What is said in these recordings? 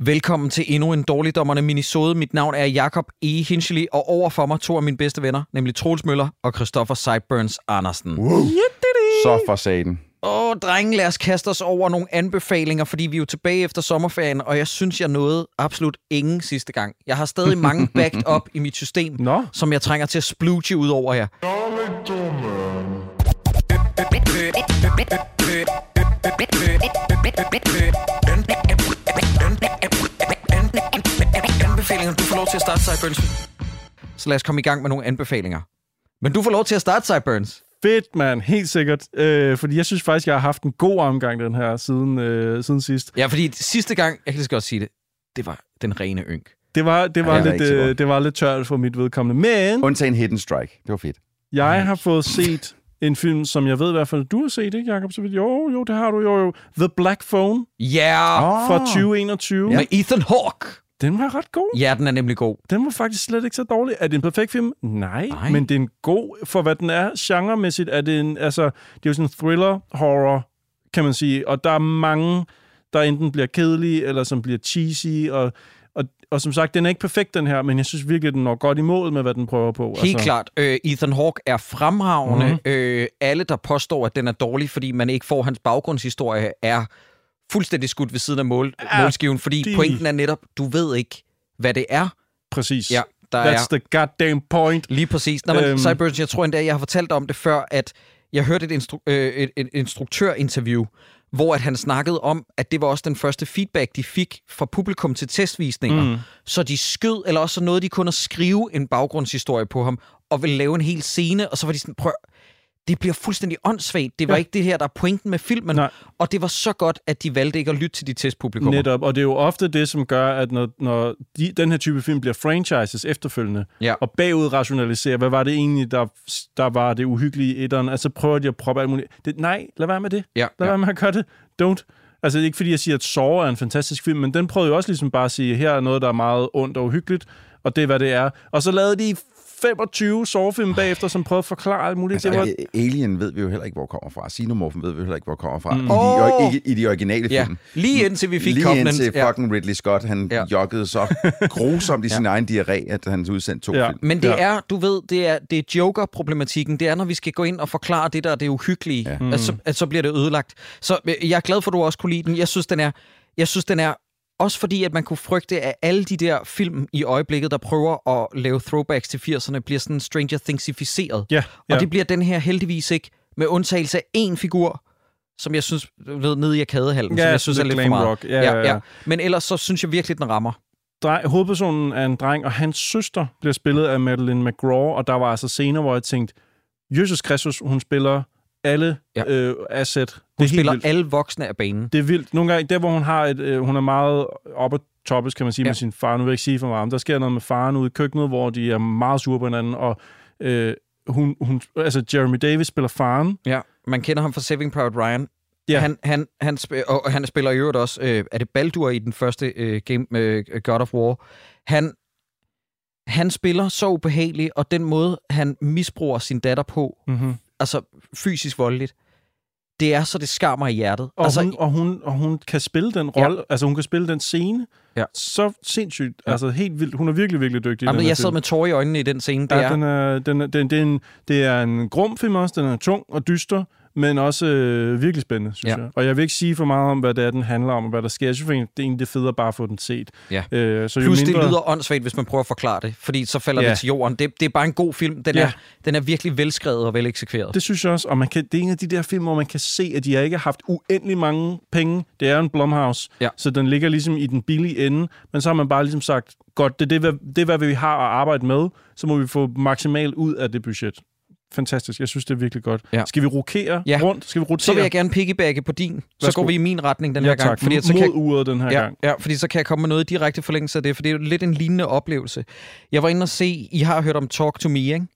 Velkommen til endnu en dårligdommerne minisode. Mit navn er Jakob E. Hinchely, og overfor mig to af mine bedste venner, nemlig Troels Møller og Christoffer Sideburns Andersen. Wow. Så for satan. Drenge, lad os kaste os over nogle anbefalinger, fordi vi er jo tilbage efter sommerferien, og jeg synes, jeg nåede absolut ingen sidste gang. Jeg har stadig mange backed up i mit system, som jeg trænger til at splooge ud over jer. Anbefalinger, du får lov til at starte, Sideburns. Så lad os komme i gang med nogle anbefalinger. Men du får lov til at starte, Sideburns. Fedt, mand. Helt sikkert. Fordi jeg synes faktisk, jeg har haft en god omgang den her siden sidst. Ja, fordi sidste gang, jeg kan lige så godt sige det, det var den rene ynk. Det var lidt tørt for mit vedkommende, men... Undtagen Hidden Strike. Det var fedt. Jeg har fået set en film, som jeg ved i hvert fald, du har set, ikke, Jacob? Jo, det har du. Jo. The Black Phone. Yeah! Fra 2021. Ja. Med Ethan Hawke. Den var ret god. Ja, den er nemlig god. Den var faktisk slet ikke så dårlig. Er det en perfekt film? Nej. Men det er en god, for hvad den er genremæssigt. Er det en, altså, det er jo sådan en thriller-horror, kan man sige. Og der er mange, der enten bliver kedelige, eller som bliver cheesy. Og som sagt, den er ikke perfekt, den her, men jeg synes virkelig, den når godt i mål med, hvad den prøver på. Helt klart. Ethan Hawke er fremragende. Mm-hmm. Alle, der påstår, at den er dårlig, fordi man ikke får hans baggrundshistorie, er... fuldstændig skudt ved siden af målskiven, fordi pointen er netop, du ved ikke, hvad det er. Præcis. Ja, That's the goddamn point. Lige præcis. Nå, men Sideburns, jeg tror endda, jeg har fortalt om det før, at jeg hørte et instruktørinterview, hvor at han snakkede om, at det var også den første feedback, de fik fra publikum til testvisninger. Mm. Så de skød, eller også noget, de kunne at skrive en baggrundshistorie på ham, og ville lave en hel scene, og så var de sådan, prøv... Det bliver fuldstændig åndssvagt. Det var ikke det her, der er pointen med filmen. Nej. Og det var så godt, at de valgte ikke at lytte til de testpublikummer. Netop, og det er jo ofte det, som gør, at når den her type film bliver franchises efterfølgende, og bagud rationaliserer, hvad var det egentlig, der var det uhyggelige i etteren? Altså prøver de at proppe alt muligt. Nej, lad være med det. Ja. Lad være med at gøre det. Don't. Altså ikke fordi jeg siger, at Saw er en fantastisk film, men den prøvede jo også ligesom bare at sige, at her er noget, der er meget ondt og uhyggeligt, og det er, hvad det er. Og så lavede de 25 sovefilm bagefter, som prøvede at forklare alt muligt. Altså, Alien ved vi jo heller ikke, hvor kommer fra. Xenomorphen ved vi heller ikke, hvor kommer fra. I de originale film. Lige indtil vi fik Covenant. Lige indtil fucking Ridley Scott, han joggede så grusomt i sin egen diarré, at han udsendte to film. Men det er, du ved, det er Joker-problematikken. Det er, når vi skal gå ind og forklare det, der er det uhyggelige. Ja. Så bliver det ødelagt. Så jeg er glad for, at du også kunne lide den. Jeg synes, den er også fordi, at man kunne frygte, at alle de der film i øjeblikket, der prøver at lave throwbacks til 80'erne, bliver sådan Stranger Things-ificeret. Og det bliver den her heldigvis ikke, med undtagelse af én figur, som jeg synes, nede i arkadehallen, som jeg synes er lidt for meget. Ja. Men ellers så synes jeg virkelig, den rammer. Hovedpersonen er en dreng, og hans søster bliver spillet af Madeline McGraw, og der var altså scener, hvor jeg tænkte, Jesus Kristus, hun spiller... alle asset. Hun spiller alle voksne af banen. Det er vildt. Nogle gange, der hvor hun har hun er meget oppe toppes, kan man sige, med sin far. Nu vil jeg ikke sige for meget, der sker noget med faren ude i køkkenet, hvor de er meget sure på hinanden, og hun, altså Jeremy Davis spiller faren. Ja, man kender ham fra Saving Private Ryan. Ja. Han spiller i øvrigt også, er det Baldur i den første game, God of War. Han spiller så ubehagelig, og den måde, han misbruger sin datter på, altså fysisk voldeligt, det er så, det skar mig i hjertet. Og hun kan spille den rolle, altså hun kan spille den scene, så sindssygt, altså helt vildt. Hun er virkelig, virkelig dygtig. Jamen, jeg sad med tårer i øjnene i den scene. Det er en grum film også, den er tung og dyster, men også virkelig spændende, synes jeg. Og jeg vil ikke sige for meget om, hvad det er, den handler om, og hvad der sker. Jeg synes, det er egentlig federe bare at få den set. Så plus mindre... det lyder åndssvagt, hvis man prøver at forklare det, fordi så falder det til jorden. Det er bare en god film. Den er virkelig velskrevet og veleksekveret. Det synes jeg også, og det er en af de der film, hvor man kan se, at de ikke har haft uendelig mange penge. Det er en Blumhouse, så den ligger ligesom i den billige ende, men så har man bare ligesom sagt, godt, det er, hvad vi har at arbejde med, så må vi få maksimalt ud af det budget. Fantastisk. Jeg synes, det er virkelig godt. Ja. Skal vi rokere rundt? Skal vi rotere? Så vil jeg gerne piggybacke på din. Så går vi i min retning den her gang. Fordi så mod uret den her gang. Ja, fordi så kan jeg komme med noget direkte forlængelse af det, for det er jo lidt en lignende oplevelse. Jeg var inde og se, I har hørt om Talk to Me, ikke?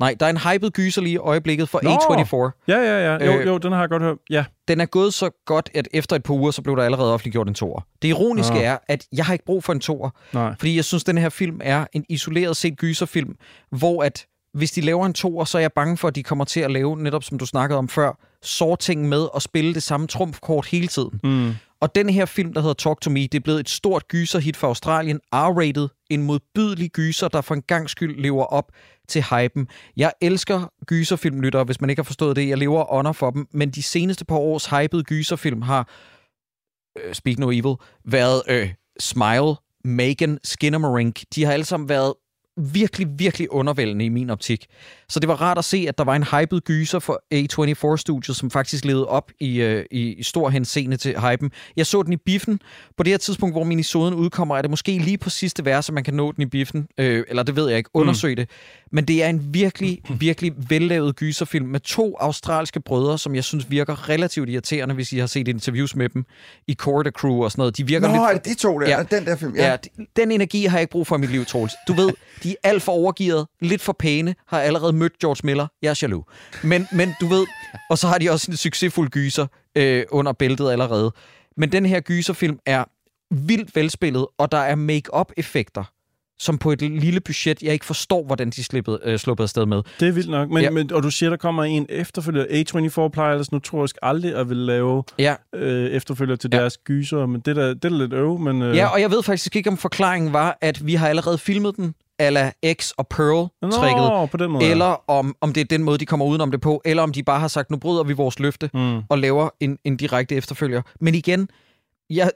Nej, der er en hyped gyser lige i øjeblikket for A24. Ja. Jo, den har jeg godt hørt. Ja. Den er gået så godt, at efter et par uger, så blev der allerede offentliggjort en toer. Det ironiske er, at jeg har ikke brug for en toer. Fordi jeg synes, den her film er en isoleret set gyserfilm, hvor at hvis de laver en toer, så er jeg bange for, at de kommer til at lave, netop som du snakkede om før, sorting med at spille det samme trumfkort hele tiden. Mm. Og den her film, der hedder Talk to Me, det er blevet et stort gyserhit for Australien, R-rated, en modbydelig gyser, der for en gang skyld lever op til hypen. Jeg elsker gyserfilmlyttere, hvis man ikke har forstået det. Jeg lever under for dem, men de seneste par års hypede gyserfilm har, speak no evil, været Smile, Megan, Skinamarink. De har alle sammen været virkelig, virkelig undervældende i min optik. Så det var rart at se, at der var en hyped gyser for A24-studiet, som faktisk levede op i stor henseende til hypen. Jeg så den i biffen. På det her tidspunkt, hvor minisoden udkommer, er det måske lige på sidste vers, at man kan nå den i biffen. Eller det ved jeg ikke. Undersøg det. Men det er en virkelig, virkelig vellavet gyserfilm med to australske brødre, som jeg synes virker relativt irriterende, hvis I har set interviews med dem i Corridor Crew og sådan noget. De virker lidt... de to der. Ja. Den der film. Ja. Ja, den energi har jeg ikke brug for i mit liv, Troels. Du ved... De er alt for overgearet, lidt for pæne, har allerede mødt George Miller. Jeg er jaloux. Men du ved, og så har de også en succesfuld gyser under bæltet allerede. Men den her gyserfilm er vildt velspillet, og der er make-up-effekter, som på et lille budget, jeg ikke forstår, hvordan de sluppede afsted med. Det er vildt nok. Men, ja. Men, og du siger, der kommer en efterfølger. A24 plejer altså notorisk aldrig at ville lave efterfølger til deres gyser, men det er lidt øv. Men, Ja, og jeg ved faktisk ikke, om forklaringen var, at vi har allerede filmet den, eller X og Pearl-tricket, eller om det er den måde, de kommer udenom det på, eller om de bare har sagt, nu bryder vi vores løfte og laver en direkte efterfølger. Men igen,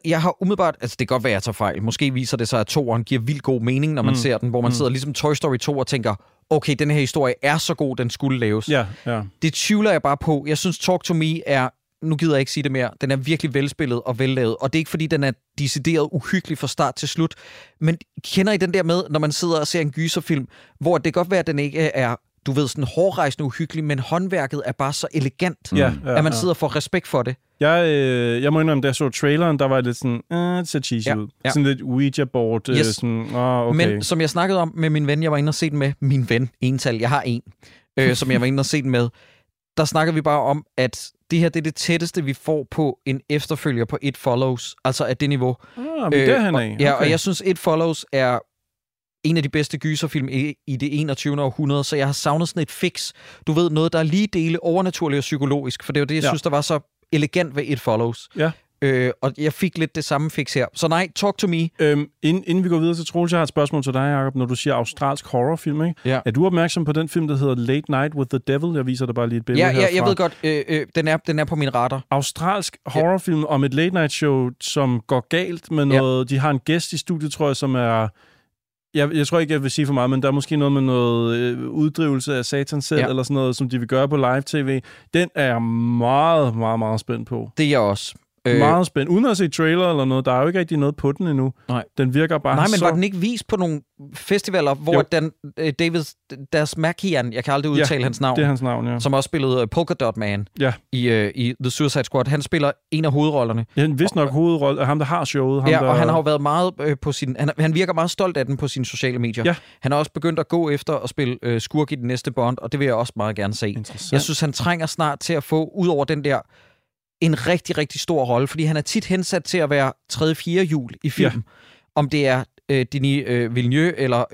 jeg har umiddelbart... Altså, det kan godt være, at jeg tager fejl. Måske viser det sig, at toeren giver vildt god mening, når man ser den, hvor man sidder ligesom Toy Story 2 og tænker, okay, den her historie er så god, den skulle laves. Yeah, yeah. Det tvivler jeg bare på. Jeg synes, Talk to Me er... Nu gider jeg ikke sige det mere. Den er virkelig velspillet og vellavet, og det er ikke, fordi den er decideret uhyggelig fra start til slut. Men kender I den der med, når man sidder og ser en gyserfilm, hvor det kan godt være, at den ikke er, du ved, sådan hårrejsende uhyggelig, men håndværket er bare så elegant, at man sidder og får respekt for det. Jeg må indrømme, da jeg så traileren, der var lidt sådan, det ser cheesy ud. Ja. Sådan lidt Ouija-board. Yes. Sådan, okay. Men som jeg snakkede om med min ven, jeg var inde og se den med, min ven, ental, jeg har en, som jeg var inde og se den med, der snakker vi bare om, at det her, det er det tætteste, vi får på en efterfølger på It Follows, altså af det niveau. Og jeg synes, It Follows er en af de bedste gyserfilm i det 21. århundrede, så jeg har savnet sådan et fix. Du ved, noget, der er lige dele overnaturligt og psykologisk, for det var det, jeg synes, der var så elegant ved It Follows. Ja. Og jeg fik lidt det samme fix her. Så nej, Talk to Me. Inden vi går videre, så Troels, jeg har et spørgsmål til dig, Jacob, når du siger australsk horrorfilm, ikke? Ja. Er du opmærksom på den film, der hedder Late Night with the Devil? Jeg viser dig bare lige et billede herfra. Ja, jeg ved godt. Den er på min radar. Australsk horrorfilm om et late night show, som går galt med noget... De har en gæst i studiet, tror jeg, som er... Jeg tror ikke, jeg vil sige for meget, men der er måske noget med noget uddrivelse af Satan selv, eller sådan noget, som de vil gøre på live-tv. Den er jeg meget, meget, meget spændt på. Det er jeg også. Meget spændende. Uden at se trailer eller noget, der er jo ikke rigtig noget på den endnu. Nej. Den virker bare så... Nej, men var den ikke vist på nogle festivaler, hvor den David Dasmakian, jeg kan aldrig udtale hans navn, det er hans navn, som også spillede Polka Dot Man i The Suicide Squad. Han spiller en af hovedrollerne. Ja, han vist nok hovedrolle, ham der har showet. Ham, og han har jo været meget på sin... Han virker meget stolt af den på sine sociale medier. Ja. Han har også begyndt at gå efter at spille skurk i den næste Bond, og det vil jeg også meget gerne se. Jeg synes, han trænger snart til at få, ud over den der... en rigtig, rigtig stor rolle, fordi han er tit hensat til at være 3.-4. hjul i filmen. Om det er Denis Villeneuve eller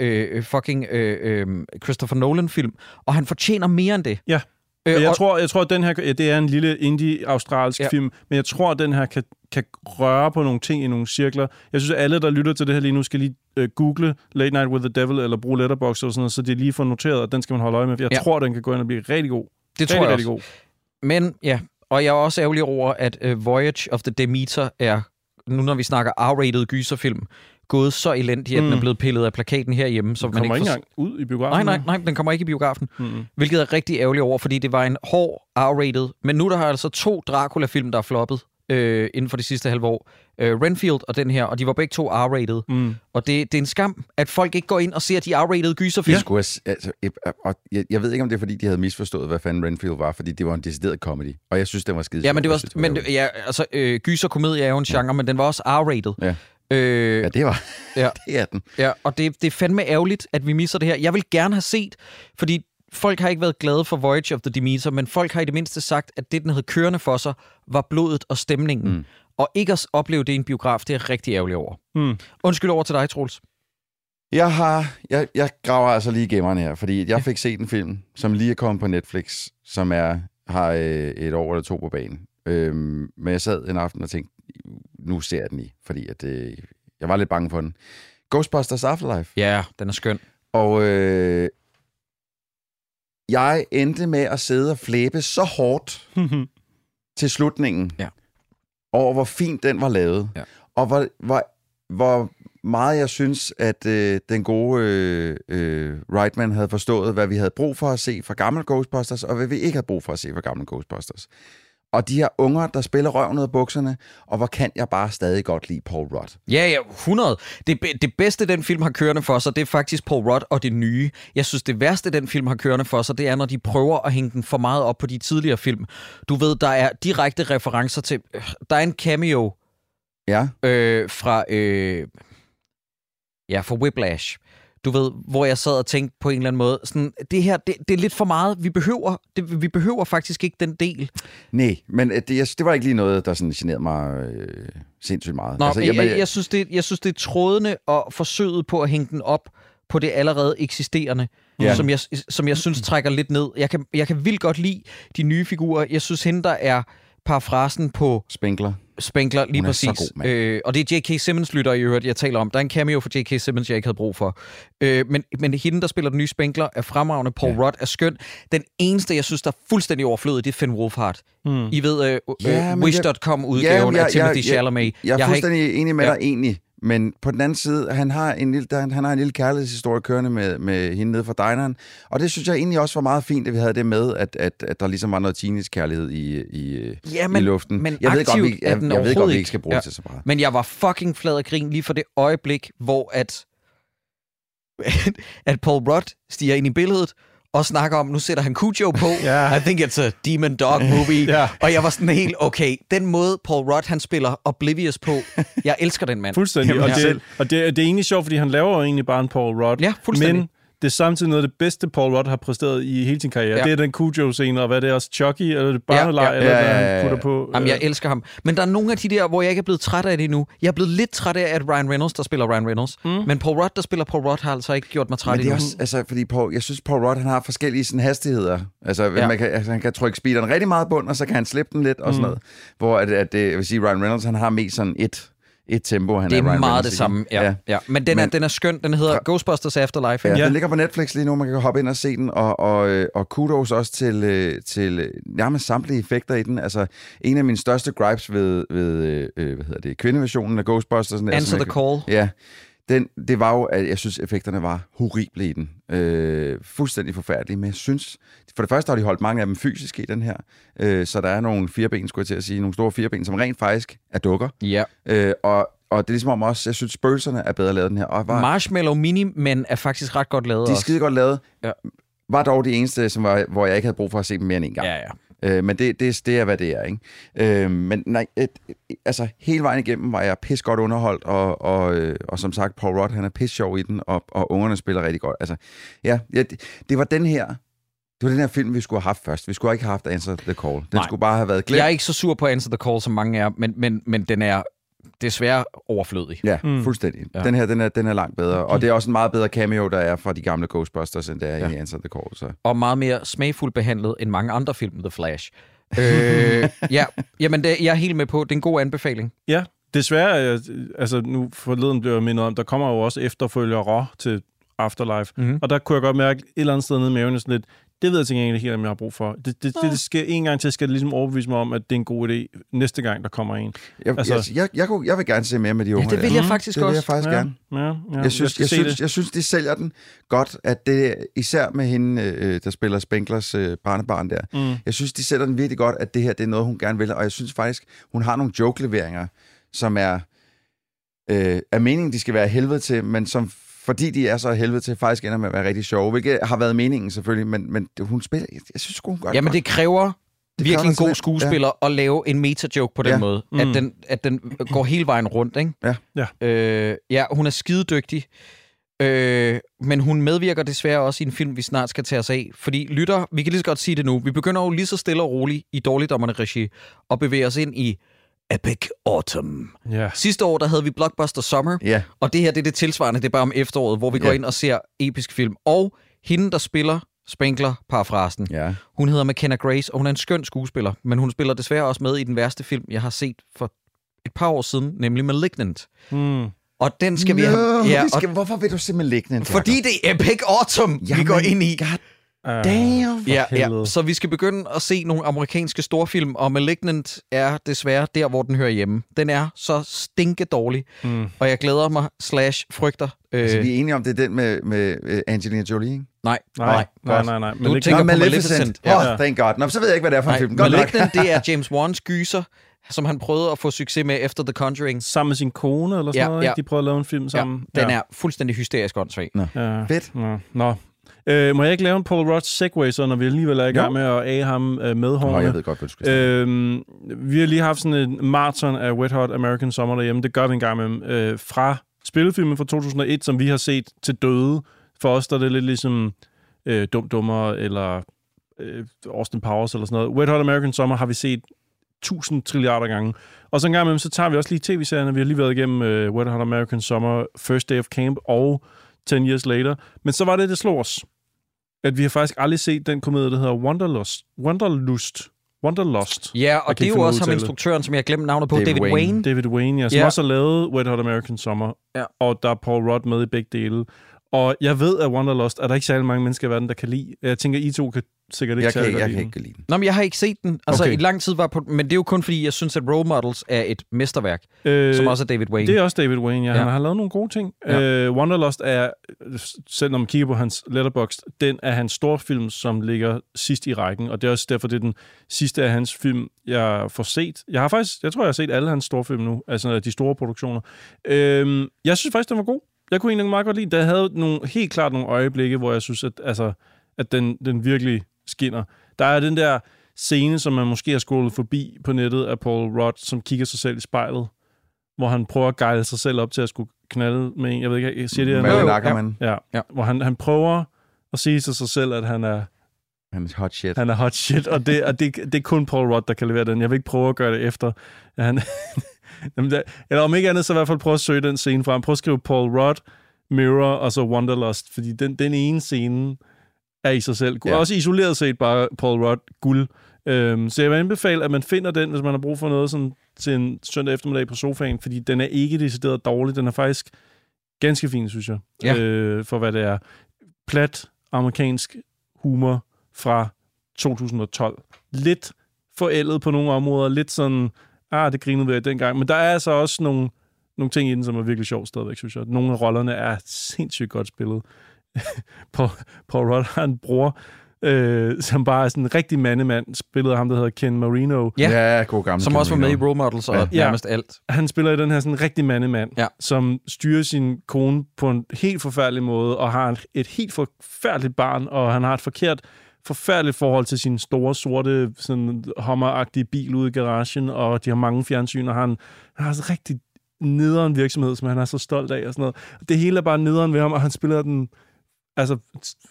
Christopher Nolan-film, og han fortjener mere end det. Ja, jeg tror, at den her, det er en lille indie-australsk film, men jeg tror, at den her kan røre på nogle ting i nogle cirkler. Jeg synes, at alle, der lytter til det her lige nu, skal lige google Late Night with the Devil eller bruge Letterboxd eller sådan noget, så det lige får noteret, og den skal man holde øje med. Jeg tror, den kan gå ind og blive rigtig god. Det tror jeg også. Men og jeg er også ærgerlig over, at Voyage of the Demeter er, nu når vi snakker R-rated gyserfilm, gået så elendigt, at den er blevet pillet af plakaten herhjemme. Så den kommer ikke engang ud i biografen? Nej, den kommer ikke i biografen. Hvilket er rigtig ærgerlig over, fordi det var en hård R-rated. Men nu der har altså to Dracula-film, der er floppet inden for de sidste halve år. Renfield og den her, og de var begge to R-rated. Og det er en skam, at folk ikke går ind og ser de R-rated gyserfilm. Jeg ved ikke, om det er, fordi de havde misforstået, hvad fanden Renfield var, fordi det var en decideret comedy, og jeg synes, den var skide. Ja, men det var også... gyserkomedie er jo en genre, men den var også R-rated. Ja. Det var. Ja. Det er den. Ja, og det er fandme ærgerligt, at vi misser det her. Jeg vil gerne have set, fordi folk har ikke været glade for Voyage of the Demeter, men folk har i det mindste sagt, at det, den havde kørende for sig, var blodet og stemningen. Og ikke at opleve det i en biograf, det er jeg rigtig ærgerlig over. Undskyld over til dig, Troels. Jeg graver altså lige gemmerne her, fordi jeg fik set en film, som lige er kommet på Netflix, som har et år eller to på banen. Men jeg sad en aften og tænkte, nu ser jeg den i, fordi at, jeg var lidt bange for den. Ghostbusters Afterlife. Ja, den er skøn. Og jeg endte med at sidde og flæbe så hårdt til slutningen, over hvor fint den var lavet, og hvor meget jeg synes, at den gode Reitman havde forstået, hvad vi havde brug for at se fra gamle Ghostbusters, og hvad vi ikke havde brug for at se fra gamle Ghostbusters. Og de her unger, der spiller røven ud af bukserne, og hvor kan jeg bare stadig godt lide Paul Rudd. Ja, ja, 100. Det bedste, den film har kørende for sig, det er faktisk Paul Rudd og det nye. Jeg synes, det værste, den film har kørende for sig, det er, når de prøver at hænge den for meget op på de tidligere film. Du ved, der er direkte referencer til... der er en cameo fra... for Whiplash. Du ved, hvor jeg sad og tænkte på en eller anden måde, sådan, det her, det er lidt for meget. Vi behøver faktisk ikke den del. Nej, men det var ikke lige noget, der sådan generede mig sindssygt meget. Nå, altså, jeg synes, det er trådende og forsøget på at hænge den op på det allerede eksisterende, som jeg synes trækker lidt ned. Jeg kan vildt godt lide de nye figurer. Jeg synes, hende, der er parafrasen på... Spengler, lige præcis. God, og det er J.K. Simmons lytter i øvrigt, jeg taler om. Der er en cameo for J.K. Simmons, jeg ikke havde brug for. Men hende, der spiller den nye Spengler, er fremragende. Paul Rudd er skøn. Den eneste, jeg synes, der er fuldstændig overflødet, det er Finn Wolfhard. I ved, Wish.com-udgaven af Timothy Chalamet. Jeg er fuldstændig enig med dig, egentlig. Men på den anden side, han har en lille kærlighedshistorie kørende med hende nede fra dineren. Og det synes jeg egentlig også var meget fint, at vi havde det med, at der ligesom var noget teenage-kærlighed i luften. Men jeg ved godt, vi ikke skal bruge det til så meget. Men jeg var fucking flad af grin lige for det øjeblik, hvor at Paul Rudd stiger ind i billedet og snakker om, nu sætter han Cujo på. I think it's a Demon Dog movie. Og jeg var sådan helt, okay, den måde Paul Rudd, han spiller Oblivious på, jeg elsker den mand. Fuldstændig. Jamen, og det er egentlig sjovt, fordi han laver egentlig bare en Paul Rudd. Ja, fuldstændig. Men det er samtidig noget af det bedste, Paul Rudd har præsteret i hele sin karriere. Ja. Det er den Cujo-scene, og hvad det er også, Chucky, eller det barnelej, eller hvad han putter på. Jamen, jeg elsker ham. Men der er nogle af de der, hvor jeg ikke er blevet træt af det endnu. Jeg er blevet lidt træt af, at Ryan Reynolds, der spiller Ryan Reynolds. Men Paul Rudd, der spiller Paul Rudd, har altså ikke gjort mig træt endnu. Men det er også, altså, fordi jeg synes, Paul Rudd, han har forskellige sådan, hastigheder. Altså, han kan trykke speederen rigtig meget bund, og så kan han slippe den lidt, og sådan noget. Hvor, jeg vil sige, Ryan Reynolds, han har mest sådan et tempo, han er Ryan meget det samme, ja. Men den er skøn, den hedder Ghostbusters Afterlife. Ja, den ligger på Netflix lige nu, man kan hoppe ind og se den, og kudos også til nærmest samtlige effekter i den. Altså, en af mine største gripes ved hvad hedder det, kvindeversionen af Ghostbusters. Answer the Call. Ja, det var jo, at jeg synes, effekterne var horrible i den. Fuldstændig forfærdelige, men jeg synes... For det første har de holdt mange af dem fysisk i den her, så der er nogle fireben, skulle jeg til at sige, nogle store fireben, som rent faktisk er dukker. Ja. Og det er ligesom om også, jeg synes, spøgelserne er bedre lavet den her. Og Marshmallow Mini-men er faktisk ret godt lavet. De er skide godt lavet. Ja. Var dog det eneste, som var, hvor jeg ikke havde brug for at se dem mere end en gang. Ja, ja. Men det er, hvad det er, ikke? Men nej, altså hele vejen igennem var jeg pis godt underholdt, og som sagt, Paul Rudd, han er pis sjov i den, og ungerne spiller rigtig godt. Altså, det var den her... Det var den her film, vi skulle have haft først. Vi skulle ikke have haft Answer the Call. Den skulle bare have været glemt. Jeg er ikke så sur på Answer the Call, som mange er, men den er desværre overflødig. Ja, fuldstændig. Ja. Den her, den er langt bedre. Og det er også en meget bedre cameo, der er fra de gamle Ghostbusters, end der er i Answer the Call. Så. Og meget mere smagfuldt behandlet end mange andre film, The Flash. Jamen, jeg er helt med på. Det er en god anbefaling. Ja, desværre. Altså, nu forleden blev jeg mindet om, der kommer jo også efterfølgere til Afterlife. Mm-hmm. Og der kunne jeg godt mærke et eller andet sted nede i maven, sådan lidt, det ved jeg til gengæld helt, om jeg har brug for. Det sker en gang til, skal det ligesom overbevise mig om, at det er en god idé næste gang, der kommer en. Altså. Jeg vil gerne se mere med de unge. Ja, det vil jeg faktisk også. Det vil jeg faktisk gerne. Ja, jeg synes, de sælger den godt, at det især med hende, der spiller Spenglers barnebarn der. Jeg synes, de sælger den virkelig godt, at det her, det er noget, hun gerne vil. Og jeg synes faktisk, hun har nogle joke-leveringer, som er meningen, de skal være helvede til, men som fordi de er så helvede til, faktisk ender med at være rigtig sjove, hvilket har været meningen selvfølgelig, men hun spiller, jeg synes sgu hun gør det. Jamen det kræver virkelig en god skuespiller at lave en meta-joke på den måde, at den går hele vejen rundt, ikke? Ja. Hun er skidedygtig, men hun medvirker desværre også i en film, vi snart skal tage os af, fordi lytter, vi kan lige så godt sige det nu, vi begynder jo lige så stille og roligt i dårligdommerne regi, og bevæger os ind i Epic Autumn. Yeah. Sidste år, der havde vi Blockbuster Summer, yeah. og det her, det er det tilsvarende, det er bare om efteråret, hvor vi går ind og ser episk film. Og hende, der spiller Spengler, parafrasen. Yeah. Hun hedder McKenna Grace, og hun er en skøn skuespiller, men hun spiller desværre også med i den værste film, jeg har set for et par år siden, nemlig Malignant. Mm. Og den skal vi have... Ja, hvorfor vil du se Malignant? Fordi det er Epic Autumn, vi går ind i. Damn. Ja. Så vi skal begynde at se nogle amerikanske storfilm, og Malignant er desværre der, hvor den hører hjemme. Den er så stinke dårlig, og jeg glæder mig / frygter. Altså, vi er enige om, det er den med Angelina Jolie, ikke? Nej. Du tænker på Maleficent. Oh, thank God. Nå, så ved jeg ikke, hvad det er for en film. Malignant, det er James Wan's gyser, som han prøvede at få succes med efter The Conjuring. Sammen med sin kone eller sådan noget, ikke? De prøvede at lave en film sammen. Den er fuldstændig hysterisk åndssvag. Fedt. Nå. Må jeg ikke lave en Paul Rudd segway, så når vi alligevel er i gang med at æge ham med hårene? Jeg ved godt, hvad du skal sige. Vi har lige haft sådan en marathon af Wet Hot American Summer derhjemme. Det gør vi en gang med fra spillefilmen fra 2001, som vi har set til døde. For os der er det lidt ligesom Dummer eller Austin Powers eller sådan noget. Wet Hot American Summer har vi set 1000 trilliarder gange. Og så en gang imellem, så tager vi også lige tv-serierne. Vi har lige været igennem Wet Hot American Summer, First Day of Camp og 10 Years Later. Men så var det slog os, at vi har faktisk aldrig set den komedie, der hedder Wanderlust. Ja, og det er jo også ham instruktøren, som jeg glemte navnet på, David Wain. David Wain, ja, som også har lavet Wet Hot American Summer. Ja. Og der er Paul Rudd med i begge dele. Og jeg ved, at Wanderlust er der ikke særlig mange mennesker i verden, der kan lide. Jeg tænker, I to kan sikkert ikke særlig godt lide. Jeg kan ikke lide den. Nå, men jeg har ikke set den. Altså, i lang tid var på... Men det er jo kun, fordi jeg synes, at Role Models er et mesterværk, som også er David Wain. Det er også David Wain, ja. Han har lavet nogle gode ting. Ja. Wanderlust er, selv når man kigger på hans Letterboxd, den er hans store film, som ligger sidst i rækken. Og det er også derfor, det er den sidste af hans film, jeg får set. Jeg tror, jeg har set alle hans store film nu. Altså, de store produktioner. Jeg synes faktisk, den var god. Jeg kunne egentlig meget godt lide. Der havde helt klart nogle øjeblikke, hvor jeg synes, at den virkelig skinner. Der er den der scene, som man måske har scrollet forbi på nettet af Paul Rudd, som kigger sig selv i spejlet, hvor han prøver at guide sig selv op til at skulle knalde med en. Jeg ved ikke, jeg siger det. Madeline. Ja. Hvor han prøver at sige til sig selv, at han er... Han er hot shit, og det er kun Paul Rudd, der kan levere den. Jeg vil ikke prøve at gøre det efter. Eller om ikke andet, så i hvert fald prøv at søge den scene frem. Prøv at skrive Paul Rudd, Mirror og så Wanderlust, fordi den ene scene er i sig selv. Ja. Også isoleret set bare Paul Rudd guld. Så jeg vil anbefale, at man finder den, hvis man har brug for noget sådan, til en søndag eftermiddag på sofaen, fordi den er ikke decideret dårlig. Den er faktisk ganske fin, synes jeg, for hvad det er. Plat amerikansk humor fra 2012. Lidt forældet på nogle områder, lidt sådan... det grinede ved dengang. Men der er altså også nogle ting i den, som er virkelig sjovt stadigvæk, synes jeg. Nogle af rollerne er sindssygt godt spillet. Paul Rudd har en bror, som bare er sådan en rigtig mandemand, spillede af ham, der hedder Ken Marino. Ja, god gammel. Som Ken også var med i Role Models og nærmest alt. Han spiller i den her sådan rigtig mandemand, som styrer sin kone på en helt forfærdelig måde, og har et helt forfærdeligt barn, og han har et forfærdeligt forhold til sin store, sorte, sådan hummeragtige bil ude i garagen, og de har mange fjernsyn, og han har sådan en rigtig nederen virksomhed, som han er så stolt af, og sådan noget. Det hele er bare nederen ved ham, og han spiller den altså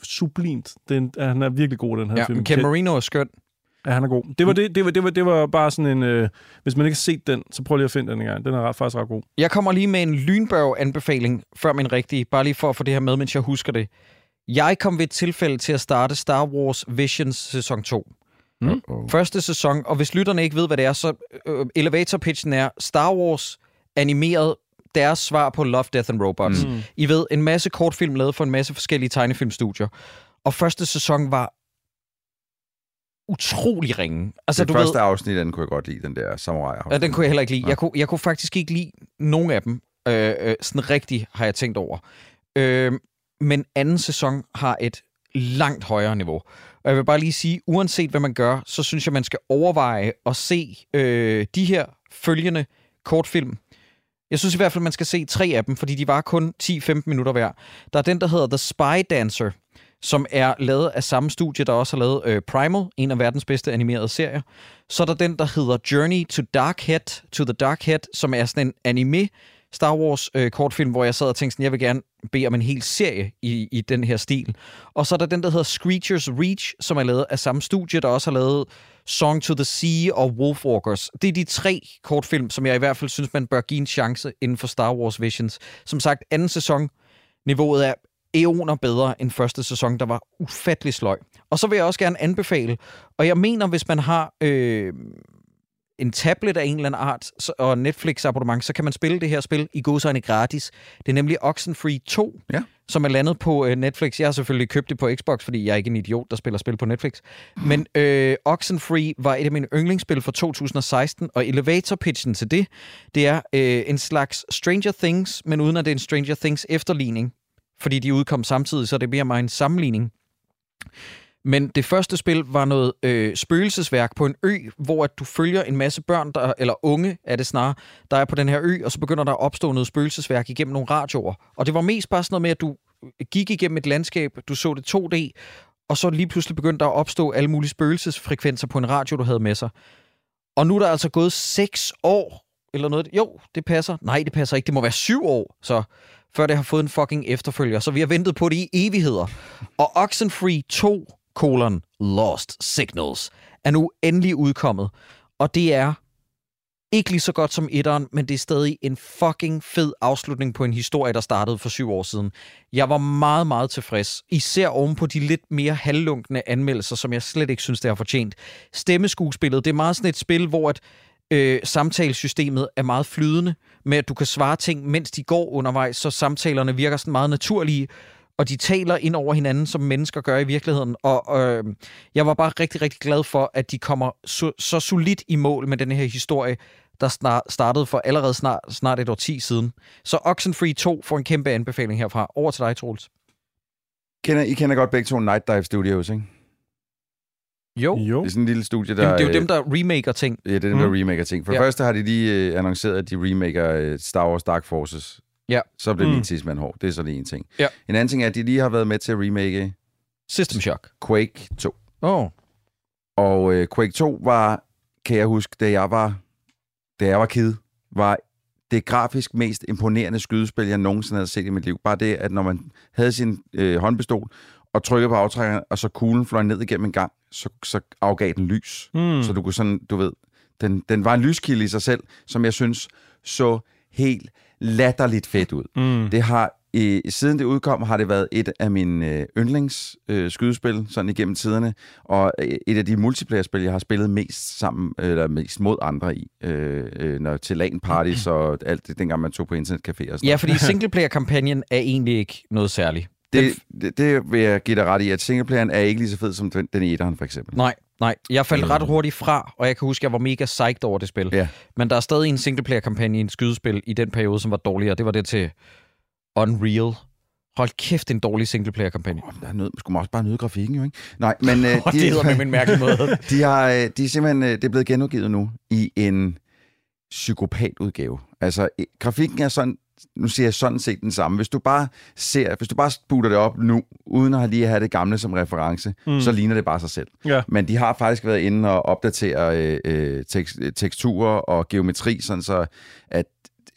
sublimt. Han er virkelig god, den her film. Ken Marino er skøn. Ja, han er god. Det var bare sådan en... hvis man ikke har set den, så prøv lige at finde den engang. Den er faktisk ret god. Jeg kommer lige med en lynbørg-anbefaling før min rigtige, bare lige for at få det her med, mens jeg husker det. Jeg kom ved et tilfælde til at starte Star Wars Visions sæson 2. Første sæson, og hvis lytterne ikke ved, hvad det er, så elevator-pitchen er Star Wars animeret deres svar på Love, Death and Robots. I ved, en masse kortfilm lavet for en masse forskellige tegnefilmstudier. Og første sæson var utrolig ringe. Altså, det første afsnit, den kunne jeg godt lide, den der samurai. Ja, den kunne jeg heller ikke lide. Jeg kunne faktisk ikke lide nogen af dem. Sådan rigtig har jeg tænkt over. Men anden sæson har et langt højere niveau. Og jeg vil bare lige sige, uanset hvad man gør, så synes jeg, man skal overveje at se de her følgende kortfilm. Jeg synes i hvert fald, man skal se 3 af dem, fordi de var kun 10-15 minutter hver. Der er den, der hedder The Spy Dancer, som er lavet af samme studie, der også har lavet Primal, en af verdens bedste animerede serier. Så er der den, der hedder Journey to the Dark Head, som er sådan en anime Star Wars kortfilm, hvor jeg sad og tænkte sådan, jeg vil gerne bede om en hel serie i den her stil. Og så er der den, der hedder Screechers Reach, som er lavet af samme studie, der også har lavet Song to the Sea og Wolfwalkers. Det er de tre kortfilm, som jeg i hvert fald synes, man bør give en chance inden for Star Wars Visions. Som sagt, anden sæson, niveauet er æoner bedre end første sæson, der var ufattelig sløj. Og så vil jeg også gerne anbefale, og jeg mener, hvis man har en tablet af en eller anden art og Netflix-abonnement, så kan man spille det her spil i gåseøjne gratis. Det er nemlig Oxenfree 2, ja, som er landet på Netflix. Jeg har selvfølgelig købt det på Xbox, fordi jeg er ikke en idiot, der spiller spil på Netflix. Men Oxenfree var et af mine yndlingsspil fra 2016, og elevator-pitchen til det, det er en slags Stranger Things, men uden at det er en Stranger Things-efterligning, fordi de udkom samtidig, så det bliver mig en sammenligning. Men det første spil var noget spøgelsesværk på en ø, hvor at du følger en masse børn, der, eller unge er det snarere, der er på den her ø, og så begynder der at opstå noget spøgelsesværk igennem nogle radioer. Og det var mest bare sådan noget med, at du gik igennem et landskab, du så det 2D, og så lige pludselig begyndte der at opstå alle mulige spøgelsesfrekvenser på en radio, du havde med sig. Og nu er der altså gået 6 år, eller noget. Jo, det passer. Nej, det passer ikke. Det må være 7 år, så før det har fået en fucking efterfølger. Så vi har ventet på det i evigheder. Og Oxenfree 2 : Lost Signals er nu endelig udkommet, og det er ikke lige så godt som etteren, men det er stadig en fucking fed afslutning på en historie, der startede for 7 år siden. Jeg var meget, meget tilfreds, især oven på de lidt mere halvlunkne anmeldelser, som jeg slet ikke synes, det har fortjent. Stemmeskuespillet, det er meget sådan et spil, hvor at samtalesystemet er meget flydende, med at du kan svare ting, mens de går undervejs, så samtalerne virker sådan meget naturlige, og de taler ind over hinanden, som mennesker gør i virkeligheden. Og jeg var bare rigtig, rigtig glad for, at de kommer så solidt i mål med den her historie, der startede for allerede snart et årti siden. Så Oxenfree 2 får en kæmpe anbefaling herfra. Over til dig, Troels. I kender godt begge to Night Dive Studios, ikke? Jo. Det er sådan en lille studie, der... Jamen, det er jo dem, der remaker ting. Ja, det er dem, der remaker ting. For det første har de lige annonceret, at de remaker Star Wars Dark Forces. Ja. Så blev lige tidsmand hård. Det er så lige en ting. Ja. En anden ting er, at de lige har været med til at remake... System Shock. Quake 2. Og Quake 2 var, kan jeg huske, da jeg var kid, var det grafisk mest imponerende skydespil, jeg nogensinde havde set i mit liv. Bare det, at når man havde sin håndpistol og trykkede på aftrækkeren, og så kuglen fløj ned igennem en gang, så afgav den lys. Så du kunne sådan, du ved... Den var en lyskilde i sig selv, som jeg synes så helt... latterligt fedt ud. Det har, siden det udkom, har det været et af mine yndlingsskydespil, sådan igennem tiderne, og et af de multiplayer-spil, jeg har spillet mest sammen, eller mest mod andre i, når til LAN-parties og alt det, dengang man tog på internetcaféer. Ja, fordi singleplayer-kampagnen er egentlig ikke noget særligt. Det vil jeg give dig ret i, at singleplayeren er ikke lige så fed som den etteren, for eksempel. Nej, jeg faldt ret hurtigt fra, og jeg kan huske, at jeg var mega psyched over det spil. Ja. Men der er stadig en singleplayer-kampagne i en skydespil i den periode, som var dårligere. Det var det til Unreal. Hold kæft, en dårlig singleplayer-kampagne. Skulle man også bare nyde grafikken, jo, ikke? Nej, men... det hedder med min mærkelig måde. De er simpelthen... det er blevet genudgivet nu i en psykopatudgave. Altså, grafikken er sådan... Nu siger jeg sådan set den samme. Hvis du bare putter det op nu, uden at lige have det gamle som reference, så ligner det bare sig selv. Ja. Men de har faktisk været inde og opdatere teksturer og geometri, sådan så at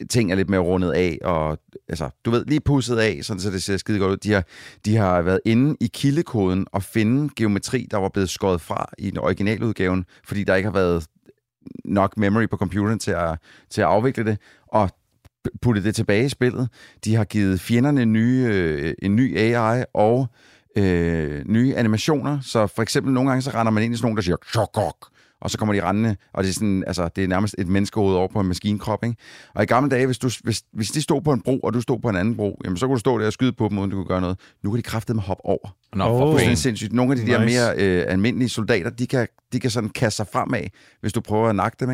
ting er lidt mere rundet af, og altså, du ved, lige pudset af, sådan så det ser skide godt ud. De har været inde i kildekoden og finde geometri, der var blevet skåret fra i den originale udgaven, fordi der ikke har været nok memory på computeren til at afvikle det, og puttet det tilbage i spillet. De har givet fjenderne en ny AI og nye animationer, så for eksempel nogle gange så render man ind i sådan nogle, der siger chok, og så kommer de rendende, og det er sådan, altså det er nærmest et menneskehoved over på en maskinkrop, ikke? Og i gamle dage, hvis de stod på en bro, og du stod på en anden bro, jamen så kunne du stå der og skyde på dem, uden du kunne gøre noget. Nu kan de kraftedeme hoppe over. Sindssygt. Nogle af de der mere almindelige soldater, de kan sådan kaste sig fremad, hvis du prøver at nakke dem,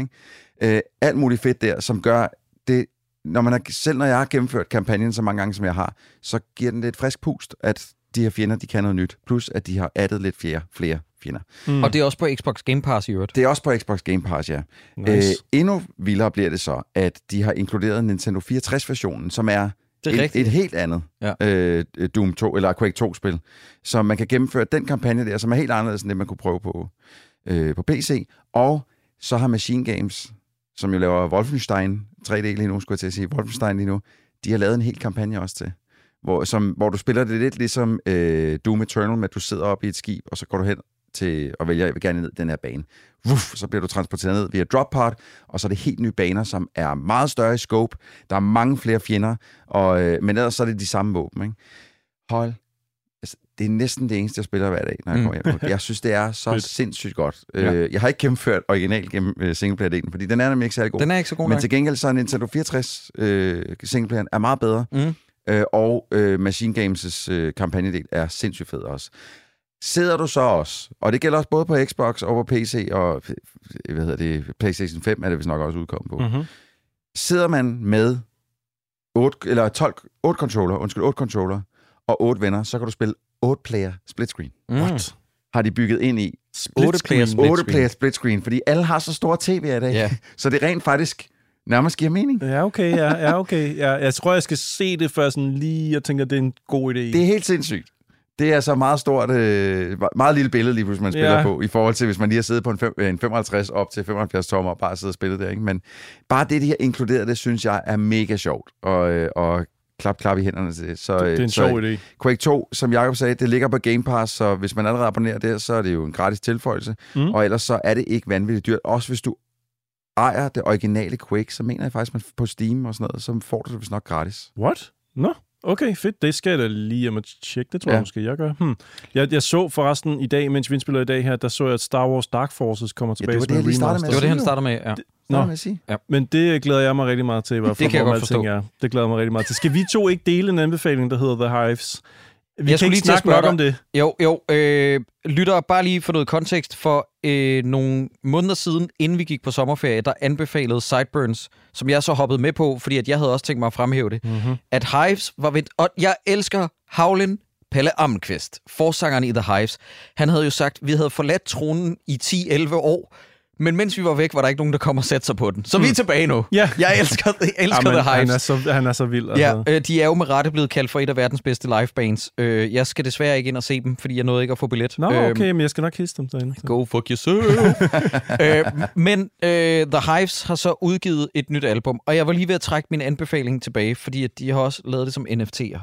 ikke? Alt muligt fedt der, som gør det. Når jeg har gennemført kampagnen så mange gange, som jeg har, så giver den lidt frisk pust, at de her fjender, de kan noget nyt. Plus, at de har addet lidt flere fjender. Og det er også på Xbox Game Pass i øvrigt. Det er også på Xbox Game Pass, ja. Nice. Endnu vildere bliver det så, at de har inkluderet Nintendo 64-versionen, som er et helt andet Doom 2, eller Quake 2-spil. Så man kan gennemføre den kampagne der, som er helt anderledes end det, man kunne prøve på PC. Og så har Machine Games, som jo laver Wolfenstein 3D lige nu, skulle jeg til at sige, Wolfenstein lige nu, de har lavet en hel kampagne også til, hvor du spiller det lidt ligesom Doom Eternal, med at du sidder op i et skib, og så går du hen til at vælge, jeg vil gerne ned den her bane. Uff, så bliver du transporteret ned via droppart, og så er det helt nye baner, som er meget større i scope. Der er mange flere fjender, men ellers så er det de samme våben, ikke? Hold. Altså, det er næsten det eneste, jeg spiller hver dag, når jeg kommer hjem. Jeg synes, det er så sindssygt godt. Ja. Jeg har ikke gennemført original gennem singleplayer-delen, fordi den er nemlig ikke særlig god. Den er ikke så god. Men til gengæld så er Nintendo 64 singleplayeren er meget bedre, og Machine Games' kampagnedel er sindssygt fed også. Sidder du så også, og det gælder også både på Xbox og på PC, og hvad hedder det, PlayStation 5 er det vist nok også udkommet på. Mm-hmm. Sidder man med 8 controller og 8 venner, så kan du spille 8-player split screen. What? Har de bygget ind i? 8-player split screen, fordi alle har så store tv'er i dag, så det rent faktisk nærmest giver mening. Ja, okay. Ja, jeg tror, jeg skal se det før sådan lige, jeg tænker, det er en god idé. Det er helt sindssygt. Det er så meget stort, meget lille billede lige pludselig, man spiller på, i forhold til, hvis man lige har siddet på en 55 op til 75 tommer og bare sidder og spillet der, ikke? Men bare det, de har inkluderet, det synes jeg er mega sjovt, og klap i hænderne til det. Så, det er en sjov idé. Quake 2, som Jakob sagde, det ligger på Game Pass, så hvis man allerede abonnerer der, så er det jo en gratis tilføjelse, og ellers så er det ikke vanvittigt dyrt. Også hvis du ejer det originale Quake, så mener jeg faktisk, man på Steam og sådan noget, så får du det vist nok gratis. What? No. Okay, fedt. Det skal jeg da lige om at tjekke. Det tror jeg måske, jeg gør. Jeg så forresten i dag, mens vi indspiller i dag her, der så jeg, at Star Wars Dark Forces kommer tilbage. Det var det, han startede med. Ja. Ja. Men det glæder jeg mig rigtig meget til. Det kan jeg godt forstå. Det glæder jeg mig rigtig meget til. Skal vi to ikke dele en anbefaling, der hedder The Hives? Vi kan ikke snakke nok om det. Jo. Lytter, bare lige for noget kontekst. For nogle måneder siden, inden vi gik på sommerferie, der anbefalede Sideburns, som jeg så hoppede med på, fordi at jeg havde også tænkt mig at fremhæve det, at Hives var ved... Og jeg elsker Havlen Palle Ammenqvist, forsangeren i The Hives. Han havde jo sagt, at vi havde forladt tronen i 10-11 år, men mens vi var væk, var der ikke nogen, der kom og satte sig på den. Så vi er tilbage nu. Yeah. Jeg elsker The Hives. Han er så vild. Altså. Ja, de er jo med rette blevet kaldt for et af verdens bedste livebands. Jeg skal desværre ikke ind og se dem, fordi jeg nåede ikke at få billet. Okay, men jeg skal nok hisse dem derinde. Go fuck yourself. Men The Hives har så udgivet et nyt album, og jeg var lige ved at trække min anbefaling tilbage, fordi at de har også lavet det som NFT'er.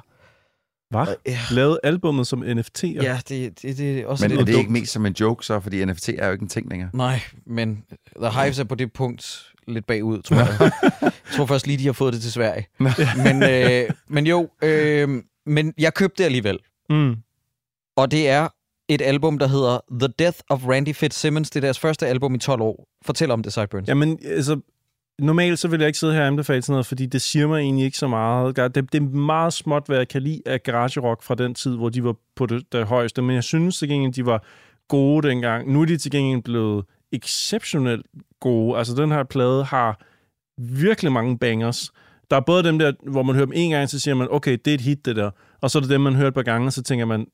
Hvad? Lavede albumet som NFT'er? Ja, det er også men noget. Men er det ikke mest som en joke så? Fordi NFT er jo ikke en ting længere. Nej, men The Hives er på det punkt lidt bagud, tror jeg. Jeg tror først lige, de har fået det til Sverige. Men jeg købte det alligevel. Og det er et album, der hedder The Death of Randy Fitzsimmons. Det er deres første album i 12 år. Fortæl om det, Sideburns. Jamen, altså... Normalt så vil jeg ikke sidde her og anbefale sådan noget, fordi det siger mig egentlig ikke så meget. Det er meget småt, hvad jeg kan lide af garage rock fra den tid, hvor de var på det højeste. Men jeg synes til gengæld, de var gode dengang. Nu er de til gengæld blevet exceptionelt gode. Altså den her plade har virkelig mange bangers. Der er både dem der, hvor man hører dem en gang, så siger man, okay, det er et hit det der. Og så er det dem, man hører et par gange, så tænker man,